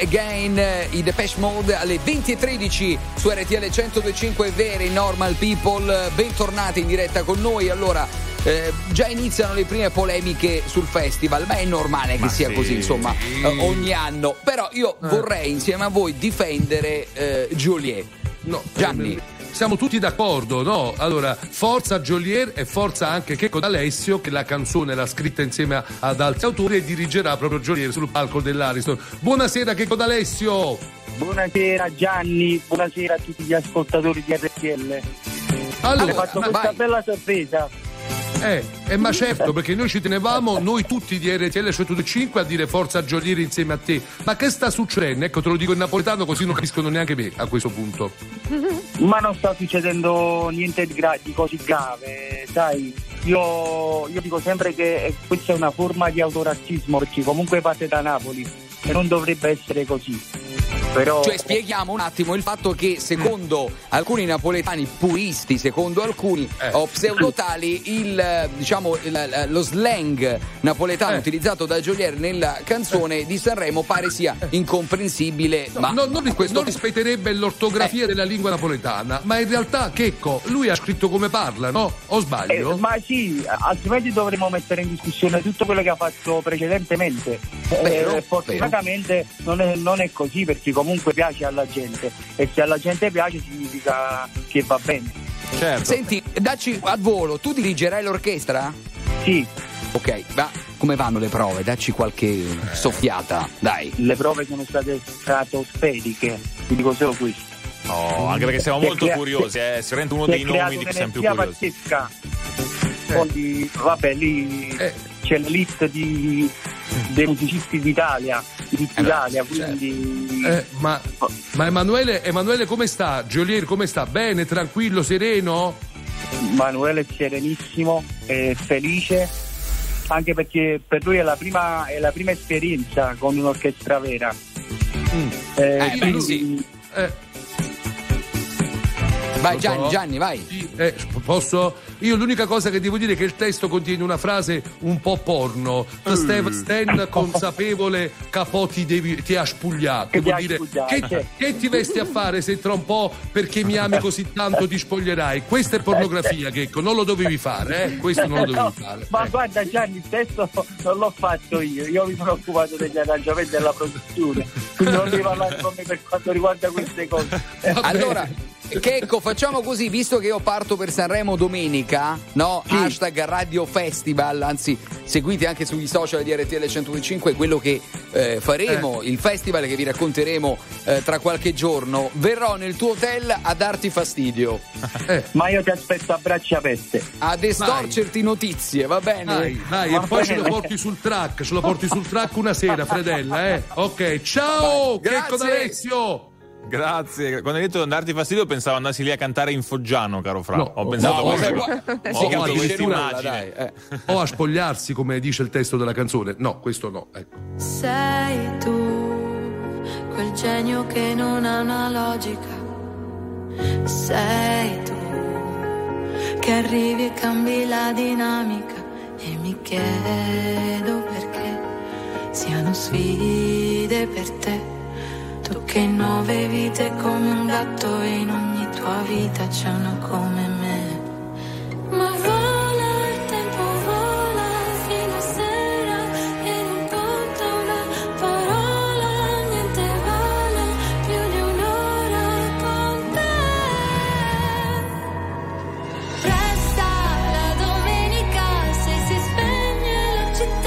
Again, i Depeche Mode alle venti e tredici su R T L centodue e cinque. Veri Normal People, bentornati in diretta con noi. Allora, Eh, già iniziano le prime polemiche sul festival, ma è normale che ma sia sì, così, insomma, sì. eh, ogni anno. Però io eh. vorrei insieme a voi difendere eh, Geolier. No, Gianni, siamo tutti d'accordo, no? Allora, forza Geolier e forza anche Checco D'Alessio, che la canzone l'ha scritta insieme ad altri autori e dirigerà proprio Geolier sul palco dell'Ariston. Buonasera Checco D'Alessio. Buonasera Gianni, buonasera a tutti gli ascoltatori di R T L. Allora, allora fatto questa vai. bella sorpresa. Eh, eh, ma certo, perché noi ci tenevamo, noi tutti di R T L centodue e cinque, a dire forza Geolier insieme a te. Ma che sta succedendo? Ecco, te lo dico in napoletano così non capiscono neanche me a questo punto. Ma non sta succedendo niente di, gra- di così grave, sai. Io, io dico sempre che questa è una forma di autorazzismo, perché comunque parte da Napoli e non dovrebbe essere così. Però... Cioè, spieghiamo un attimo il fatto che secondo alcuni napoletani puristi, secondo alcuni eh. o pseudotali, il, diciamo, il, lo slang napoletano eh. utilizzato da Geolier nella canzone eh. di Sanremo pare sia incomprensibile. No, ma no, non, questo... non rispetterebbe l'ortografia eh. della lingua napoletana, ma in realtà Checco, lui ha scritto come parla, no? O sbaglio? Eh, ma sì, altrimenti dovremmo mettere in discussione tutto quello che ha fatto precedentemente. Vero, eh, fortunatamente vero. Non, è, non è così, perché comunque piace alla gente, e se alla gente piace significa che va bene. Certo. Senti, dacci al volo, tu dirigerai l'orchestra? Sì. Ok, ma come vanno le prove? Dacci qualche soffiata, dai. Le prove sono state stratosferiche, ti dico solo questo. No, anche perché siamo molto curiosi, eh. si rende uno dei nomi di chi siamo più curiosi. Eh. Poi, vabbè, lì eh. c'è la lista di... dei musicisti d'Italia, d'Italia, eh beh, quindi certo. eh, ma, ma Emanuele, Emanuele come sta? Geolier come sta? Bene, tranquillo, sereno? Emanuele è serenissimo, è felice, anche perché per lui è la prima, è la prima esperienza con un'orchestra vera. Mm. Eh, eh, beh, lui, sì. eh. Vai Gianni, Gianni, vai. Eh, posso? Io l'unica cosa che devo dire è che il testo contiene una frase un po' porno. Mm. Steve Stan consapevole capò ti, devi, ti ha spugliato. Che, vuol dire, che, che ti vesti a fare se tra un po' perché mi ami così tanto ti spoglierai? Questa è pornografia, Checco, non lo dovevi fare, eh? Questo non lo dovevi no, fare. Ma eh. guarda Gianni, il testo non l'ho fatto io, io mi sono occupato degli arrangiamenti della produzione, quindi non devi parlare con me per quanto riguarda queste cose. Allora. Checco, facciamo così, visto che io parto per Sanremo domenica, no? Sì. Hashtag Radio Festival, anzi seguite anche sugli social di R T L centodue e cinque quello che eh, faremo, eh. il festival che vi racconteremo eh, tra qualche giorno. Verrò nel tuo hotel a darti fastidio. Eh. Ma io ti aspetto a braccia aperte. A estorcerti notizie, va bene? Vai, vai, e poi ce lo porti sul track, ce lo porti sul track una sera, Fredella, eh? Ok, ciao! Vai. Checco D'Alessio! Grazie, quando hai detto darti fastidio pensavo andassi lì a cantare in foggiano, caro Fra. No, ho pensato no, no, no. Si canta questa immagine eh. o a spogliarsi come dice il testo della canzone. No, questo no, ecco. Sei tu quel genio che non ha una logica. Sei tu che arrivi e cambi la dinamica. E mi chiedo perché siano sfide per te. Tu che in nove vite come un gatto e in ogni tua vita c'è una come me. Ma vola, il tempo vola fino a sera e non conta una parola, niente vale più di un'ora con te. Resta la domenica se si spegne la città.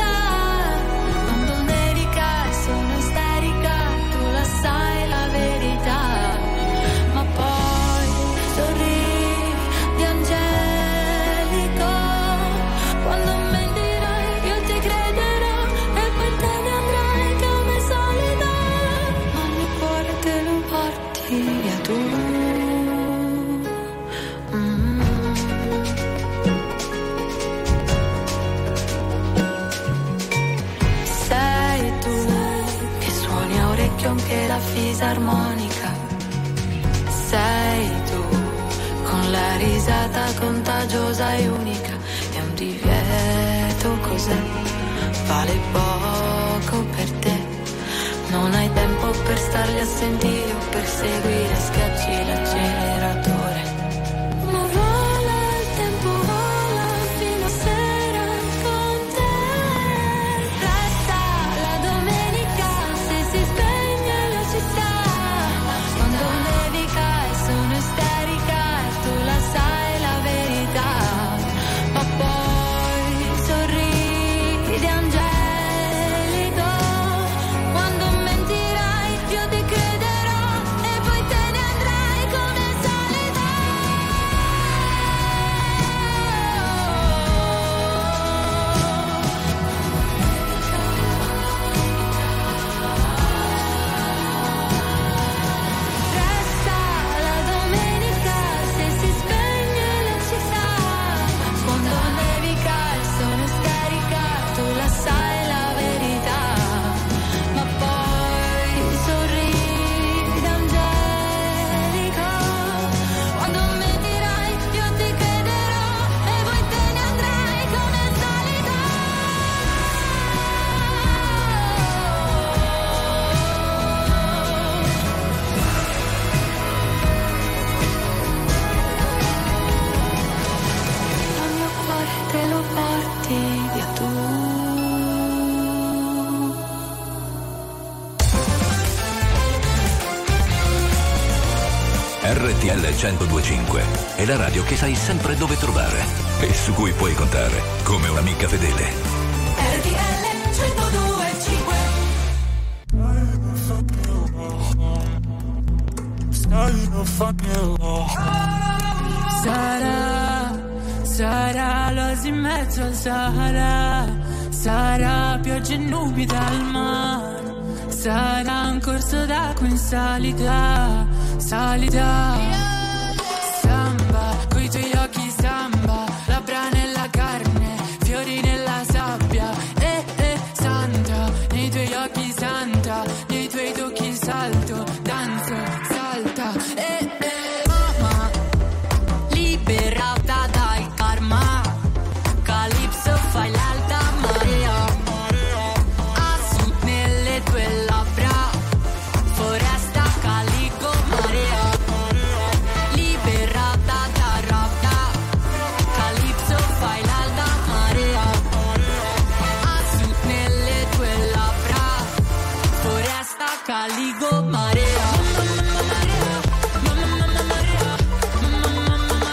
Anche la fisarmonica sei tu, con la risata contagiosa e unica. È un divieto cos'è, vale poco per te, Non hai tempo per starli a sentire o per seguire, schiacci l'acceleratore. Ma vola il tempo, vola fino a sera con te. Resta la domenica se si spegne la città. Quando nevica e sono isterica e tu la sai la verità. Ma poi sorridi Angela. centodue e cinque è la radio che sai sempre dove trovare e su cui puoi contare come un'amica fedele. R T L centodue e cinque. Sarà, sarà l'oasi in mezzo al Sahara, sarà pioggia e nubi dal mare, sarà un corso d'acqua in salita, salita. Coi tuoi occhi samba, labbra nella carne, fiori nella sabbia. Eh, eh, santa, nei tuoi occhi santa, nei tuoi tocchi salto, danzo, salta. Eh, eh, mamma, liberata dal karma, Calypso fai l'alta marea. A sud nelle tue labbra, foresta calico marea. Caligo marea, mamma marea,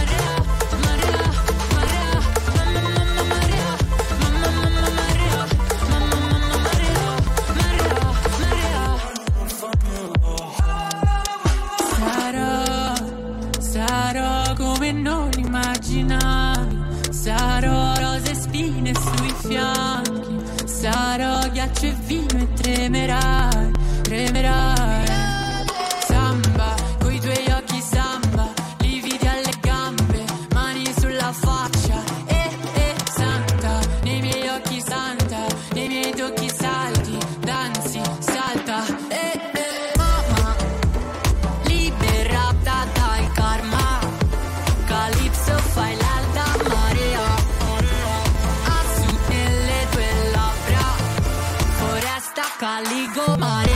mamma marea, marea, marea, mamma marea, mamma marea, mamma marea, marea, marea. Sarò, sarò come non immaginavi, sarò rose e spine sui fianchi, sarò ghiaccio e vino e tremerai. Tremerai, samba, coi tuoi occhi samba, lividi alle gambe, mani sulla faccia, eh, eh, santa, nei miei occhi santa, nei miei tocchi salti, danzi, salta, eh, eh, mamma, liberata dal karma, Calypso fai l'alta marea, a sud nelle tue labbra, foresta caligo marea.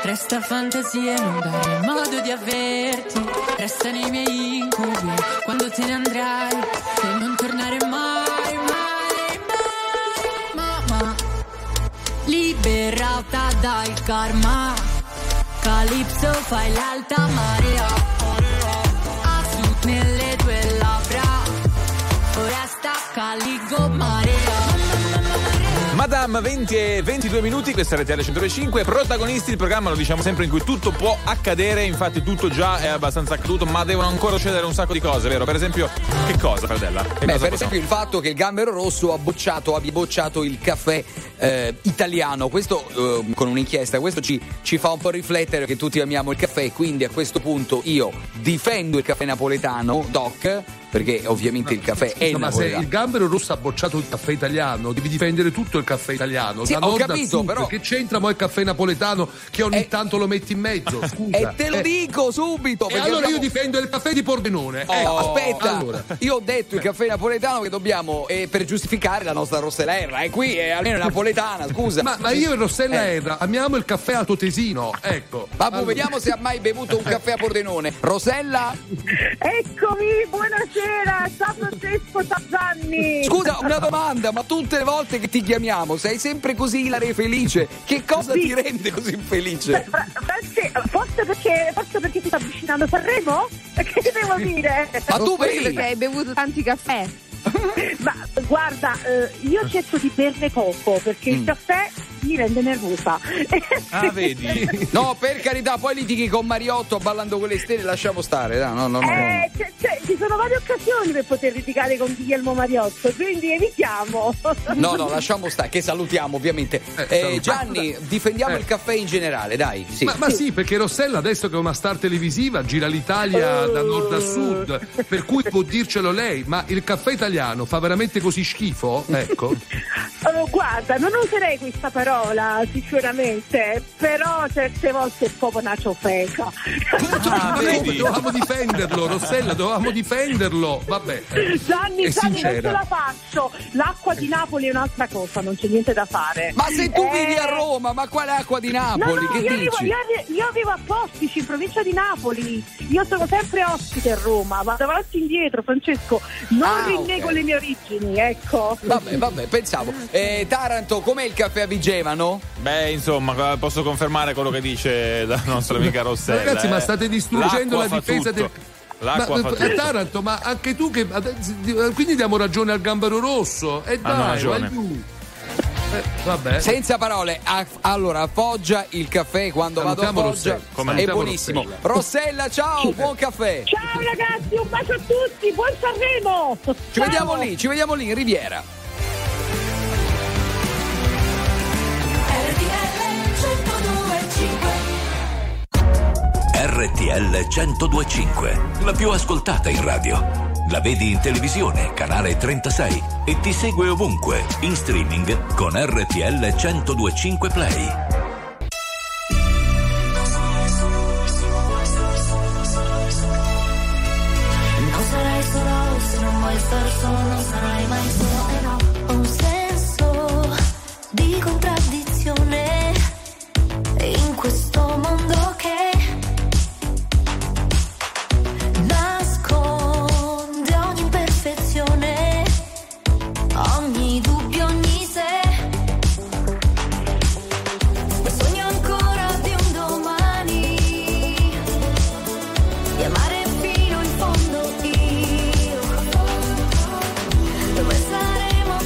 Resta fantasia e non dare modo di averti, resta nei miei incubi quando te ne andrai e non tornare mai, mai, mai. Mamma, liberata dal karma, Calypso fai l'alta marea, a sud nelle tue labbra, foresta caligo marea. Madame, venti e ventidue minuti, questa è R T L centodue e cinque, protagonisti, il programma, lo diciamo sempre, in cui tutto può accadere, infatti tutto già è abbastanza accaduto, ma devono ancora succedere un sacco di cose, vero? Per esempio, che cosa, Fredella? Che Beh, cosa per esempio il fatto che il Gambero Rosso ha bocciato, ha bocciato il caffè eh, italiano, questo eh, con un'inchiesta, questo ci, ci fa un po' riflettere che tutti amiamo il caffè, quindi a questo punto io difendo il caffè napoletano, Doc, perché ovviamente il caffè è il, ma se il Gambero Rosso ha bocciato il caffè italiano, devi difendere tutto il caffè italiano, sì, da ho nord capito, a sud, però... che c'entra mo il caffè napoletano che ogni eh... tanto lo metti in mezzo, scusa. E te lo eh... dico subito, e allora dobbiamo... io difendo il caffè di Pordenone. Oh, ecco. Aspetta, allora. Io ho detto il caffè napoletano che dobbiamo eh, per giustificare la nostra Rossella Erra, e qui è almeno napoletana, scusa. Ma, ma io e Rossella eh. Erra amiamo il caffè altoatesino, ecco. Babbo, allora. Vediamo se ha mai bevuto un caffè a Pordenone. Rossella? Eccomi, buonasera. Buonasera, ciao Francesco, ciao Gianni. Scusa, una domanda, ma tutte le volte che ti chiamiamo sei sempre così ilare e felice, che cosa sì. ti rende così felice? Fra- Franci- forse, perché, forse perché ti sta avvicinando Sanremo? Che ti devo dire? Ma tu perché? Perché hai bevuto tanti caffè? Ma guarda, io cerco di berne poco perché mm. il caffè mi rende nervosa. Ah, vedi? No, per carità, poi litighi con Mariotto Ballando con le Stelle, lasciamo stare. No, no, no, eh, no. Cioè, cioè, ci sono varie occasioni per poter litigare con Guglielmo Mariotto, quindi evitiamo. No, no, lasciamo stare, che salutiamo ovviamente. Eh, eh, Gianni, difendiamo eh. il caffè in generale, dai. Sì. Ma, ma sì, perché Rossella adesso che è una star televisiva gira l'Italia oh. da nord a sud, per cui può dircelo lei, ma il caffè italiano fa veramente così schifo? Ecco. Oh, guarda, non userei questa parola, sicuramente, però certe volte è proprio una ciofeca. Ah, vedi, dovevamo difenderlo, Rossella, dovevamo difenderlo. Vabbè, Gianni, Gianni non ce la faccio. L'acqua di Napoli è un'altra cosa, non c'è niente da fare. Ma se tu eh... vivi a Roma, ma quale acqua di Napoli? No, no, che io, dici? Vivo, io, io vivo a Portici, in provincia di Napoli. Io sono sempre ospite a Roma, vado avanti e indietro, Francesco. Non ah, rinnego okay. le mie origini, ecco. Vabbè, vabbè, pensavo. Eh, Taranto, com'è il caffè a Vigevano? Beh, insomma, posso confermare quello che dice la nostra amica Rossella. Ragazzi, eh. ma state distruggendo l'acqua, la difesa tutto. del... L'acqua ma, fa tutto. Taranto, ma anche tu che... Quindi diamo ragione al Gambero Rosso. E eh dai, ragione. Vai eh, vabbè. Senza parole. A, allora, a Foggia il caffè, quando salutiamo vado a Foggia, Rossella. È buonissimo. Rossella, Rossella ciao, buon caffè. Ciao ragazzi, un bacio a tutti, buon Sanremo. Ci ciao. vediamo lì, ci vediamo lì in Riviera. R T L centodue e cinque, la più ascoltata in radio. La vedi in televisione, canale trentasei, e ti segue ovunque, in streaming con R T L centodue e cinque Play. Non sarai solo se non vuoi star solo, non sarai mai solo. Ho un senso di contraddizione in questo mondo che saremo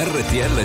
R T L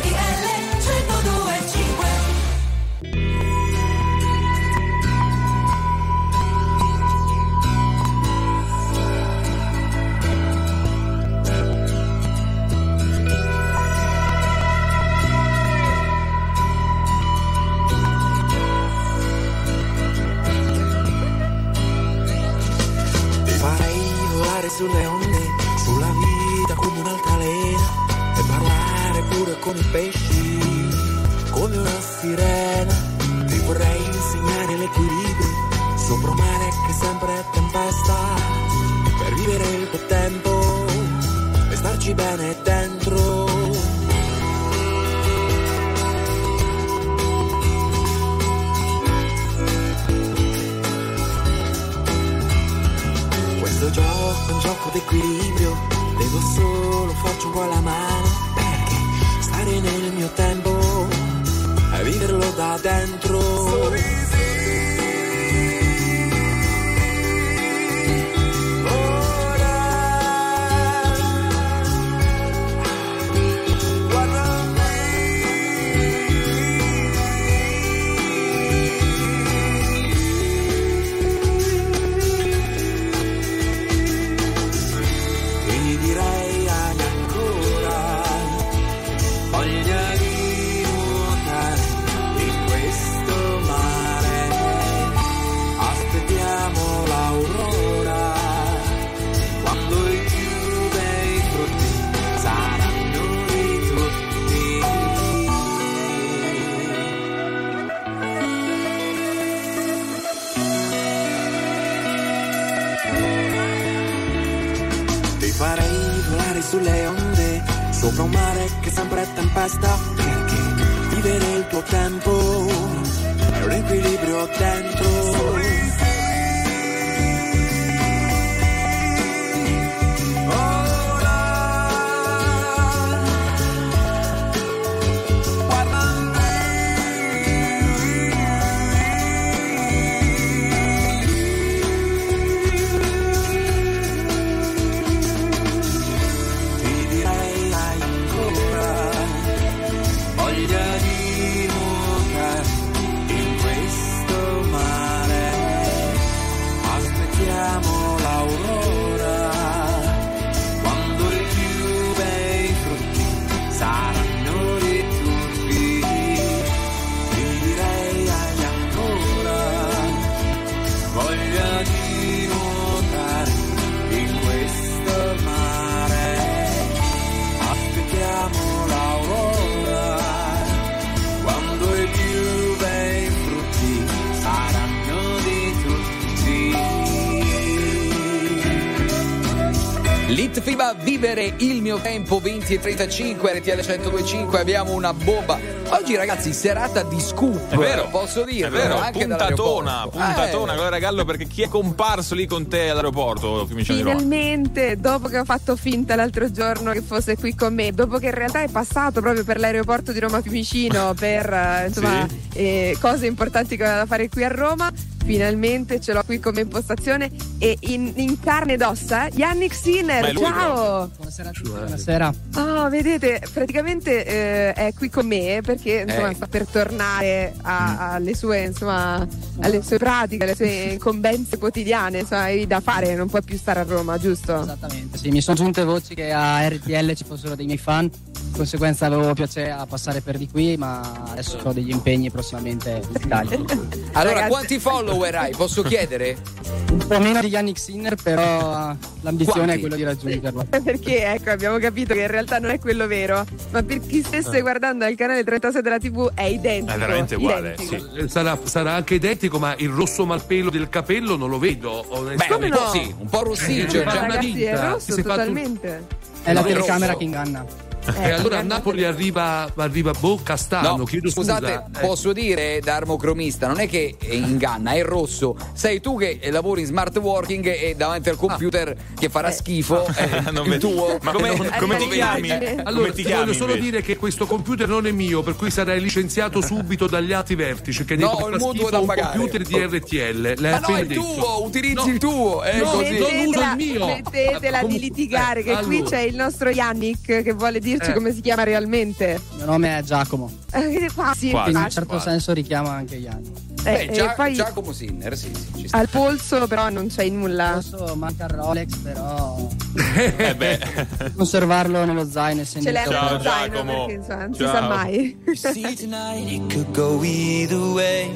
T L cento due e cinque. Ti farei volare sulle onde, sulla vita come un'altalena, e parlare pure con i pesci come una sirena. Ti vorrei insegnare l'equilibrio sopra un mare che sempre è tempesta, per vivere il tuo tempo e starci bene dentro. Questo gioco è un gioco d'equilibrio, devo solo farci un po' la mano, perché stare nel mio tempo a viverlo da dentro. Sorrisi, ora guarda me. Quindi direi ancora, voglio di questo mare, aspettiamo l'aurora, quando i chiude i frutti saranno di tutti. Ti farei volare sulle onde, sopra un mare che sempre è tempesta, vivere il tuo tempo è un equilibrio dentro. Sorrisi, ora guarda me. Ti direi ancora, voglio Litfiba, vivere il mio tempo, venti e trentacinque, R T L cento due e cinque. Abbiamo una bomba oggi, ragazzi, serata di scoop, è vero, posso dire, anche puntatona, puntatona, eh. Gloria Gallo, perché chi è comparso lì con te all'aeroporto Fiumicino? Finalmente, dopo che ho fatto finta l'altro giorno che fosse qui con me, dopo che in realtà è passato proprio per l'aeroporto di Roma Fiumicino per insomma sì. eh, cose importanti che aveva da fare qui a Roma, finalmente ce l'ho qui come impostazione e in, in carne ed ossa. Jannik Sinner, lui, ciao! Buonasera a tutti, buonasera. Oh, vedete, praticamente eh, è qui con me perché insomma eh. sta per tornare a, alle sue insomma alle sue pratiche, alle sue incombenze quotidiane, insomma, da fare, non può più stare a Roma, giusto? Esattamente, sì, mi sono giunte voci che a R T L ci fossero dei miei fan, di conseguenza avevo piacere a passare per di qui, ma adesso ho degli impegni prossimamente in Italia. Allora, ragazzi, quanti follow hai, posso chiedere? Un po' meno di Jannik Sinner, però l'ambizione Quanti? È quella di raggiungerlo. Perché ecco, abbiamo capito che in realtà non è quello vero, ma per chi stesse eh. guardando il canale trentasei della T V è identico. È veramente uguale, sì. sarà, sarà anche identico, ma il rosso malpelo del capello non lo vedo. Beh, come un no? po' sì, un po' rossiccio, eh, c'è ragazzi, una vita. È rosso totalmente. È la telecamera che inganna. Eh, e allora a Napoli arriva, arriva Boccastano. No, chiedo scusate, scusa. Posso dire da armocromista, non è che inganna, è rosso. Sei tu che lavori in smart working e davanti al computer ah. che farà eh. schifo eh, non il me... tuo. Ma come, come, come ti chiami? Allora come ti chiami, voglio solo invece? dire che questo computer non è mio, per cui sarai licenziato subito dagli alti vertici che no, farà schifo da un pagare. Computer di R T L. L'hai ma no, è detto. Tuo, utilizzi no. il tuo. Eh, no, così. Non uso il mio. Smettetela di litigare, che qui c'è il nostro Jannik che vuole dire Eh. come si chiama realmente. Il mio nome è Giacomo. Eh, quasi, quasi, in un certo quasi. senso richiama anche Gianni. Eh, Beh, Gia- poi Giacomo Sinner, sì, sì, ci sta. Al polso però non c'è nulla. Al polso manca il Rolex, però eh beh. conservarlo nello zaino, essendo ce ciao, nello Giacomo. Zaino perché, insomma, non ciao. si sa mai. See tonight it could go either way.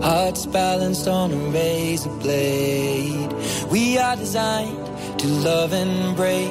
Hearts balanced on a razor blade. We are designed to love and break,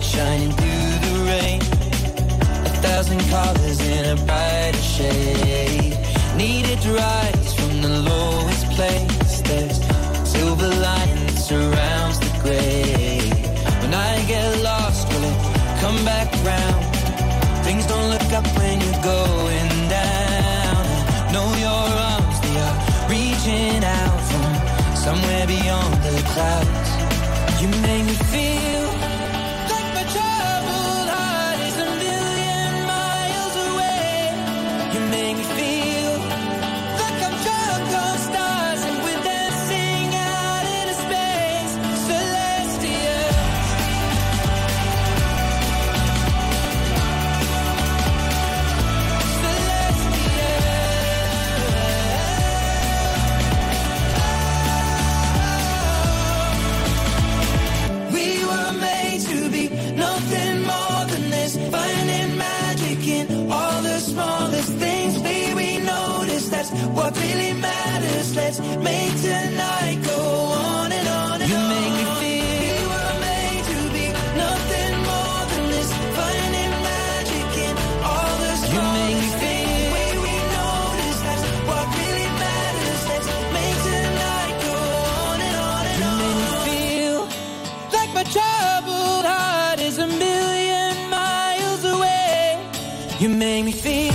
shining through the rain, a thousand colors in a brighter shade. Needed to rise from the lowest place. There's a silver lining that surrounds the gray. When I get lost, will it come back round? Things don't look up when you're going down. I know your arms, they are reaching out from somewhere beyond the clouds. You make me feel what really matters. Let's make tonight go on and on and you on. Make me feel we were made to be nothing more than this, finding magic in all the smallest. You make me feel the way we notice that's what really matters. Let's make tonight go on and on and you on. You make me feel like my troubled heart is a million miles away. You make me feel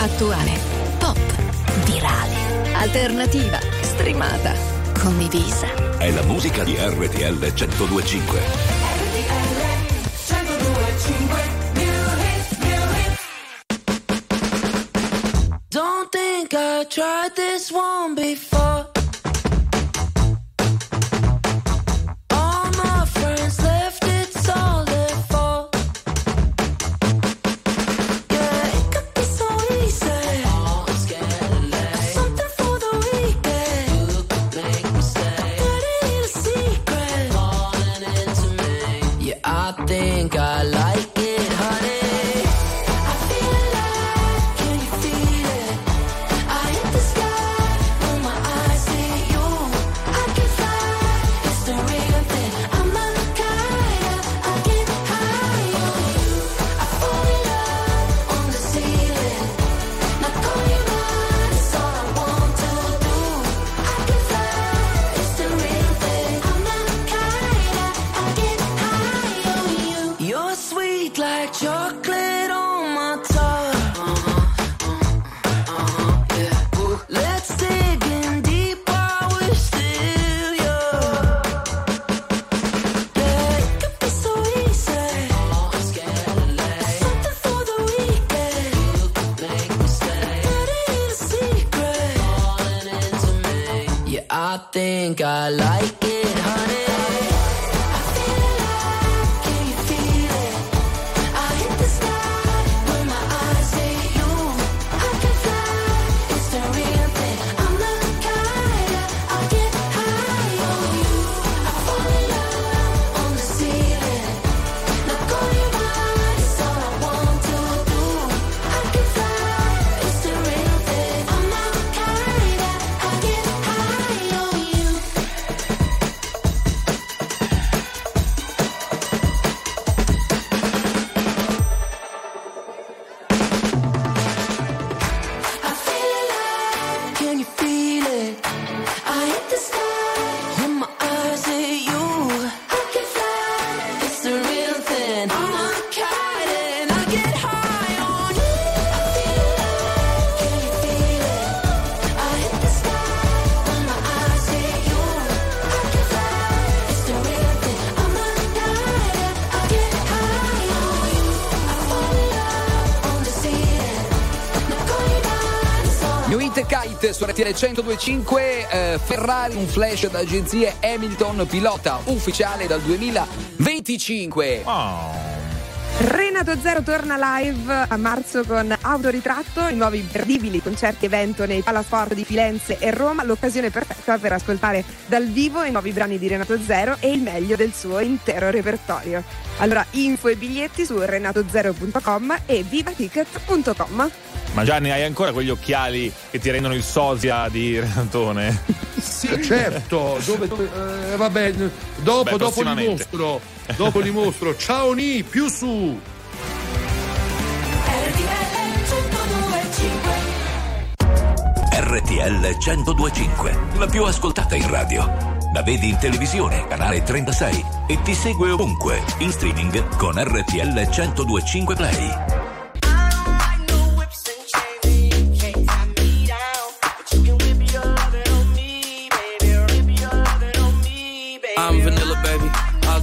attuale, pop, virale, alternativa, streamata, condivisa. È la musica di R T L centodue e cinque. R T L centodue e cinque, new hits, new hits. Don't think I tried this one before. I like it, honey. I feel alive, can you feel it? I hit the sky when my eyes see you. I can fly, it's the real thing. I'm the kind of, I'll get high on you. I fall in love on the ceiling. Not going blind, it's all I want to do. I can fly, it's the real thing. I'm the kind of, I'll get high on you. I feel alive, can you feel it? I hit the sky when my eyes hit you. I can fly, it's the real thing. I'm a kite and I get high on you. I feel alive, can you feel it? I hit the sky when my eyes hit you. I can fly, it's the real thing. I'm a kite, I get high on you. I fall in love on the ceiling. Not going blind, it's all I New Hit Kite su R T L centodue e cinque. eh, Ferrari, un flash da agenzie Hamilton, pilota ufficiale dal duemilaventicinque. Renato Zero torna live a marzo con Autoritratto, i nuovi imperdibili concerti evento nei Palafori di Firenze e Roma, l'occasione perfetta per ascoltare dal vivo i nuovi brani di Renato Zero e il meglio del suo intero repertorio. Allora, info e biglietti su renatozero punto com e vivaticket punto com. Ma Gianni, hai ancora quegli occhiali che ti rendono il sosia di Renatone? Sì, certo, dove, dove- eh, vabbè, dopo, Beh, dopo li prossimamente. mostro, dopo li mostro. Ciao Ni, più su. R T L centodue e cinque, la più ascoltata in radio. La vedi in televisione, canale trentasei, e ti segue ovunque, in streaming con R T L centodue e cinque Play. I'm vanilla, baby. I'll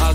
I'll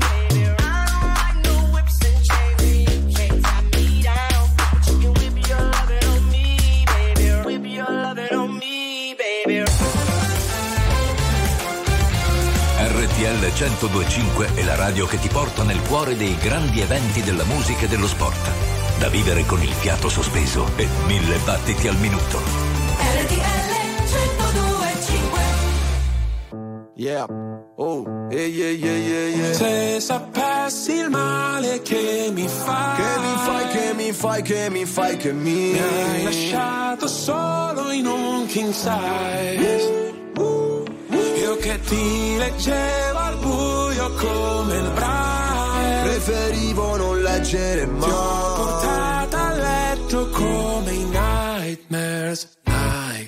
I don't like no whips and chains, and you can't tie me down. But you can whip your lovin' on me, baby. Whip your lovin' on me, baby. R T L centodue e cinque è la radio che ti porta nel cuore dei grandi eventi della musica e dello sport. Da vivere con il fiato sospeso e mille battiti al minuto. R T L centodue e cinque. Yeah, oh, yeah, yeah, yeah, yeah. Se sapessi il male che mi fai, che mi fai, che mi fai, che mi fai, che mi, mi hai lasciato solo in un king size. Uh, uh, Io che ti leggevo al buio come il braille, preferivo non leggere mai. Ti ho portato a letto come i nightmares.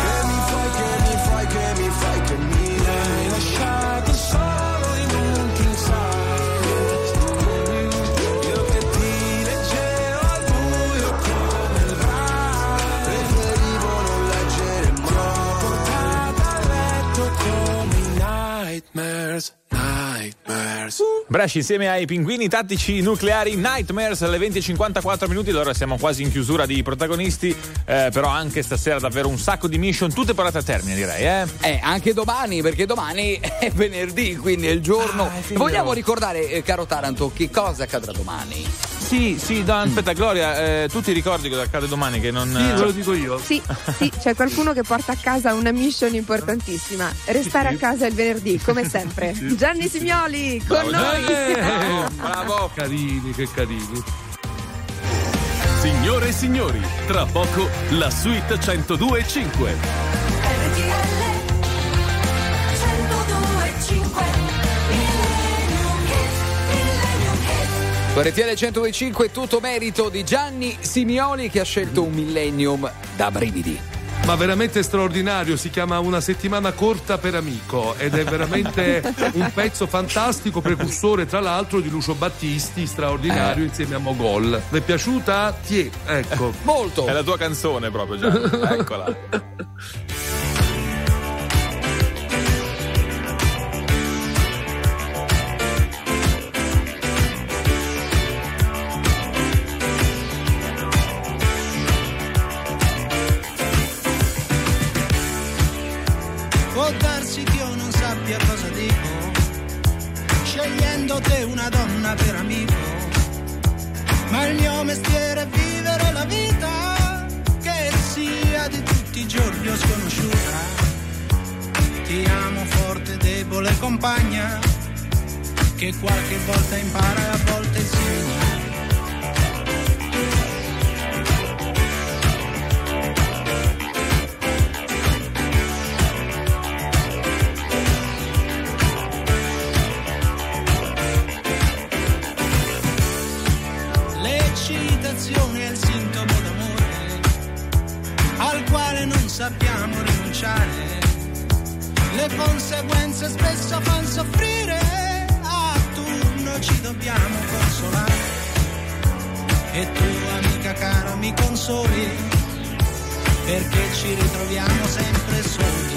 che mi fai, che mi fai, che mi fai, che mi fai. Nightmares, nightmares. Brescia insieme ai pinguini tattici nucleari. Nightmares alle venti e cinquantaquattro minuti. Allora siamo quasi in chiusura di protagonisti, eh, però anche stasera davvero un sacco di mission, tutte parate a termine, direi. Eh, eh anche domani, perché domani è venerdì, quindi è il giorno. Ah, è Vogliamo ricordare, eh, caro Taranto, che cosa accadrà domani? Sì, sì, no, aspetta, Gloria, eh, tu ti ricordi cosa accade domani? Che non... Sì, ve lo dico io. Sì, sì, c'è qualcuno che porta a casa una mission importantissima. Restare sì, sì. a casa il venerdì, come sempre. Sì. Gianni Simioli, con bravo, noi! Eh, bravo, carini, che carini. Signore e signori, tra poco la suite centodue e cinque. R T L centodue e cinque. R T L centodue e cinque, tutto merito di Gianni Simioli, che ha scelto un millennium da brividi. Ma veramente straordinario, si chiama Una settimana corta per amico ed è veramente un pezzo fantastico, precursore tra l'altro di Lucio Battisti, straordinario, eh. insieme a Mogol. Vi è piaciuta? Ti ecco. Molto. È la tua canzone proprio, Gianni. Eccola. Compagna che qualche volta impara e a volte insegna. romanzo espresso fan soffrire, a turno ci dobbiamo consolare. E tu, amica cara, mi consoli, perché ci ritroviamo sempre soli.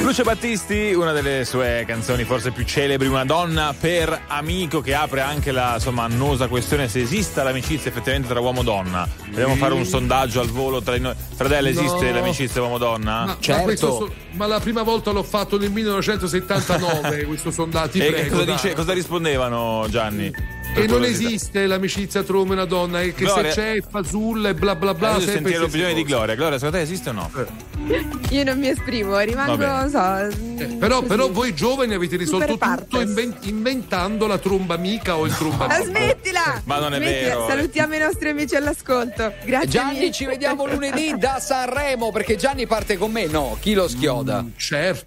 Lucio Battisti, una delle sue canzoni forse più celebri, Una donna per amico, che apre anche la insomma annosa questione se esista l'amicizia effettivamente tra uomo e donna. Vogliamo fare un sondaggio al volo tra i noi. Fratella, esiste no. l'amicizia uomo-donna? Ma, certo. Ma, so- ma la prima volta l'ho fatto nel millenovecentosettantanove questo sondaggio. E prego, cosa, dice, cosa rispondevano, Gianni? Che non esiste l'amicizia tra uomo e una donna, e che Gloria, se c'è fasulla e bla bla bla. Voglio sentire l'opinione di Gloria. Gloria, secondo te esiste o no? Eh. Io non mi esprimo, rimango, non so. Eh, però, però voi giovani avete risolto tutto invent- inventando la tromba amica o il tromba amico. Smettila! Ma non è Smettila. vero. Salutiamo i nostri amici all'ascolto. Grazie. Gianni, mille. Ci vediamo lunedì da Sanremo, perché Gianni parte con me. No, chi lo schioda? Mm, certo.